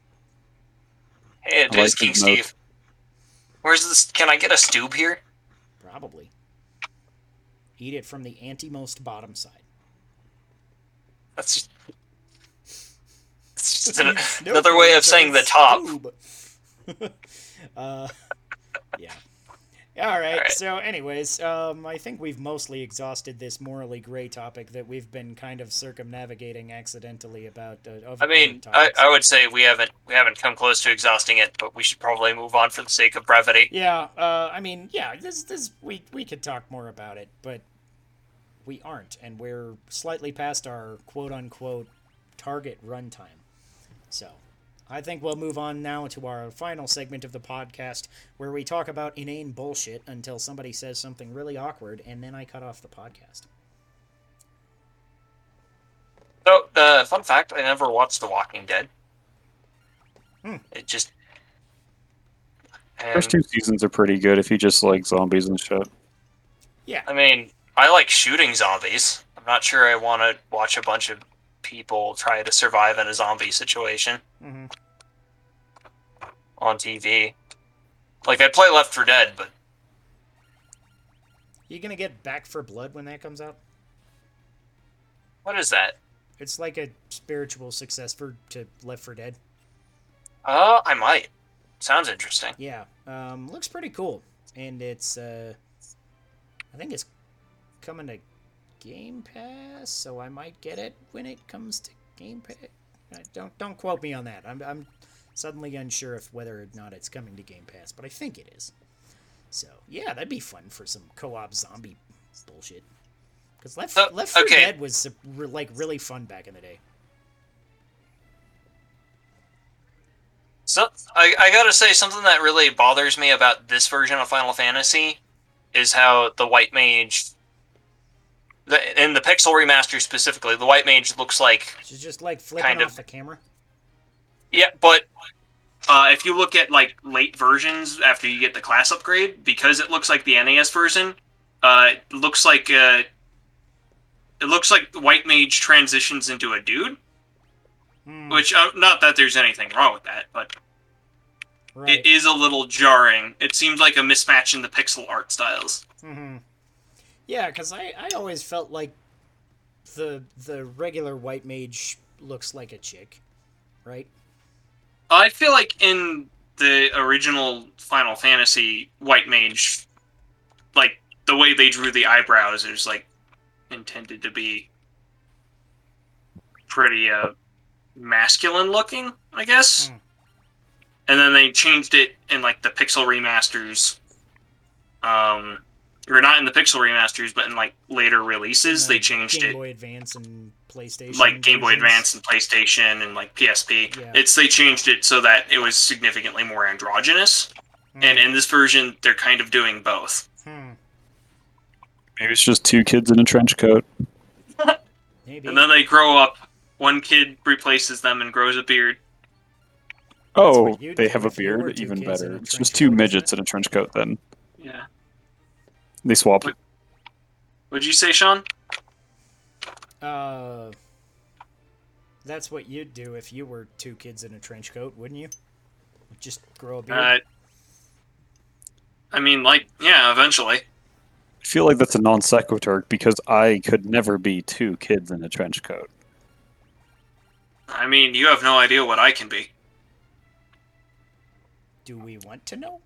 Hey, it is King Steve. Where's this? Can I get a stube here? Probably. Eat it from the anti-most bottom side. That's just another way of saying the top. Yeah. All right. So anyways, I think we've mostly exhausted this morally gray topic that we've been kind of circumnavigating accidentally about. I would say we haven't come close to exhausting it, but we should probably move on for the sake of brevity. Yeah. We could talk more about it, but we aren't, and we're slightly past our quote unquote target runtime. So I think we'll move on now to our final segment of the podcast, where we talk about inane bullshit until somebody says something really awkward, and then I cut off the podcast. So, fun fact, I never watched The Walking Dead. It just... First two seasons are pretty good if you just like zombies and shit. Yeah. I mean, I like shooting zombies. I'm not sure I want to watch a bunch of people try to survive in a zombie situation on TV. Like, I'd play Left 4 Dead, but... You gonna get Back 4 Blood when that comes out? What is that? It's like a spiritual successor to Left 4 Dead. I might. Sounds interesting. Yeah. Looks pretty cool. And it's, I think it's coming to Game Pass, so I might get it when it comes to Game Pass. Don't quote me on that. I'm suddenly unsure of whether or not it's coming to Game Pass, but I think it is. So yeah, that'd be fun for some co-op zombie bullshit. Because Left 4 Dead was like really fun back in the day. So I gotta say, something that really bothers me about this version of Final Fantasy is how the White Mage. In the Pixel Remaster specifically, the White Mage looks like... She's just, like, flipping kind of off the camera? Yeah, but if you look at, like, late versions after you get the class upgrade, because it looks like the NES version, it looks like the White Mage transitions into a dude. Which, not that there's anything wrong with that, but... Right. It is a little jarring. It seems like a mismatch in the pixel art styles. Mm-hmm. Yeah, because I always felt like the regular White Mage looks like a chick, right? I feel like in the original Final Fantasy White Mage, like, the way they drew the eyebrows is, like, intended to be pretty masculine-looking, I guess? And then they changed it in, like, the Pixel Remasters, or not in the Pixel Remasters, but in, like, later releases, they changed it. Game Boy Advance and PlayStation. Like, Game Boy Advance and PlayStation and, like, PSP. Yeah. They changed it so that it was significantly more androgynous. And in this version, they're kind of doing both. Maybe it's just two kids in a trench coat. Maybe. And then they grow up. One kid replaces them and grows a beard. Oh, they have a beard? Even better. It's just two midgets in a trench coat, then. Yeah. They swap it. What'd you say, Sean? That's what you'd do if you were two kids in a trench coat, wouldn't you? Just grow a beard? I mean, like, yeah, eventually. I feel like that's a non sequitur because I could never be two kids in a trench coat. I mean, you have no idea what I can be. Do we want to know?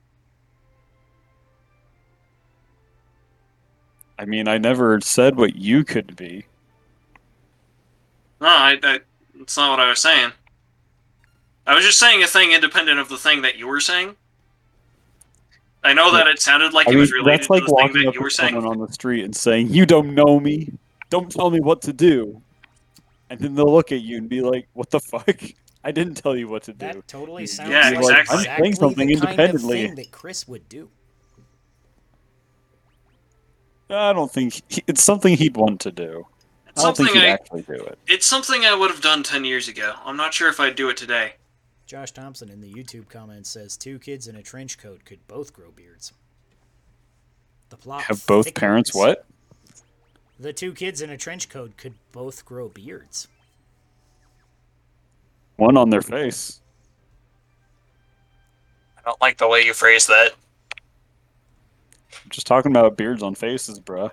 I mean, I never said what you could be. No, that's not what I was saying. I was just saying a thing independent of the thing that you were saying. I know that it sounded like it was related to the thing that you were saying. That's like walking up to someone on the street and saying, "You don't know me. Don't tell me what to do." And then they'll look at you and be like, "What the fuck? I didn't tell you what to do." That totally sounds exactly. Like, I'm saying something independently. Kind of thing that Chris would do. I don't think... it's something he'd want to do. I don't think he'd actually do it. It's something I would have done 10 years ago. I'm not sure if I'd do it today. Josh Thompson in the YouTube comments says, "Two kids in a trench coat could both grow beards. The plot have both thickens. Parents what? The two kids in a trench coat could both grow beards. One on their face." I don't like the way you phrased that. Just talking about beards on faces, bruh.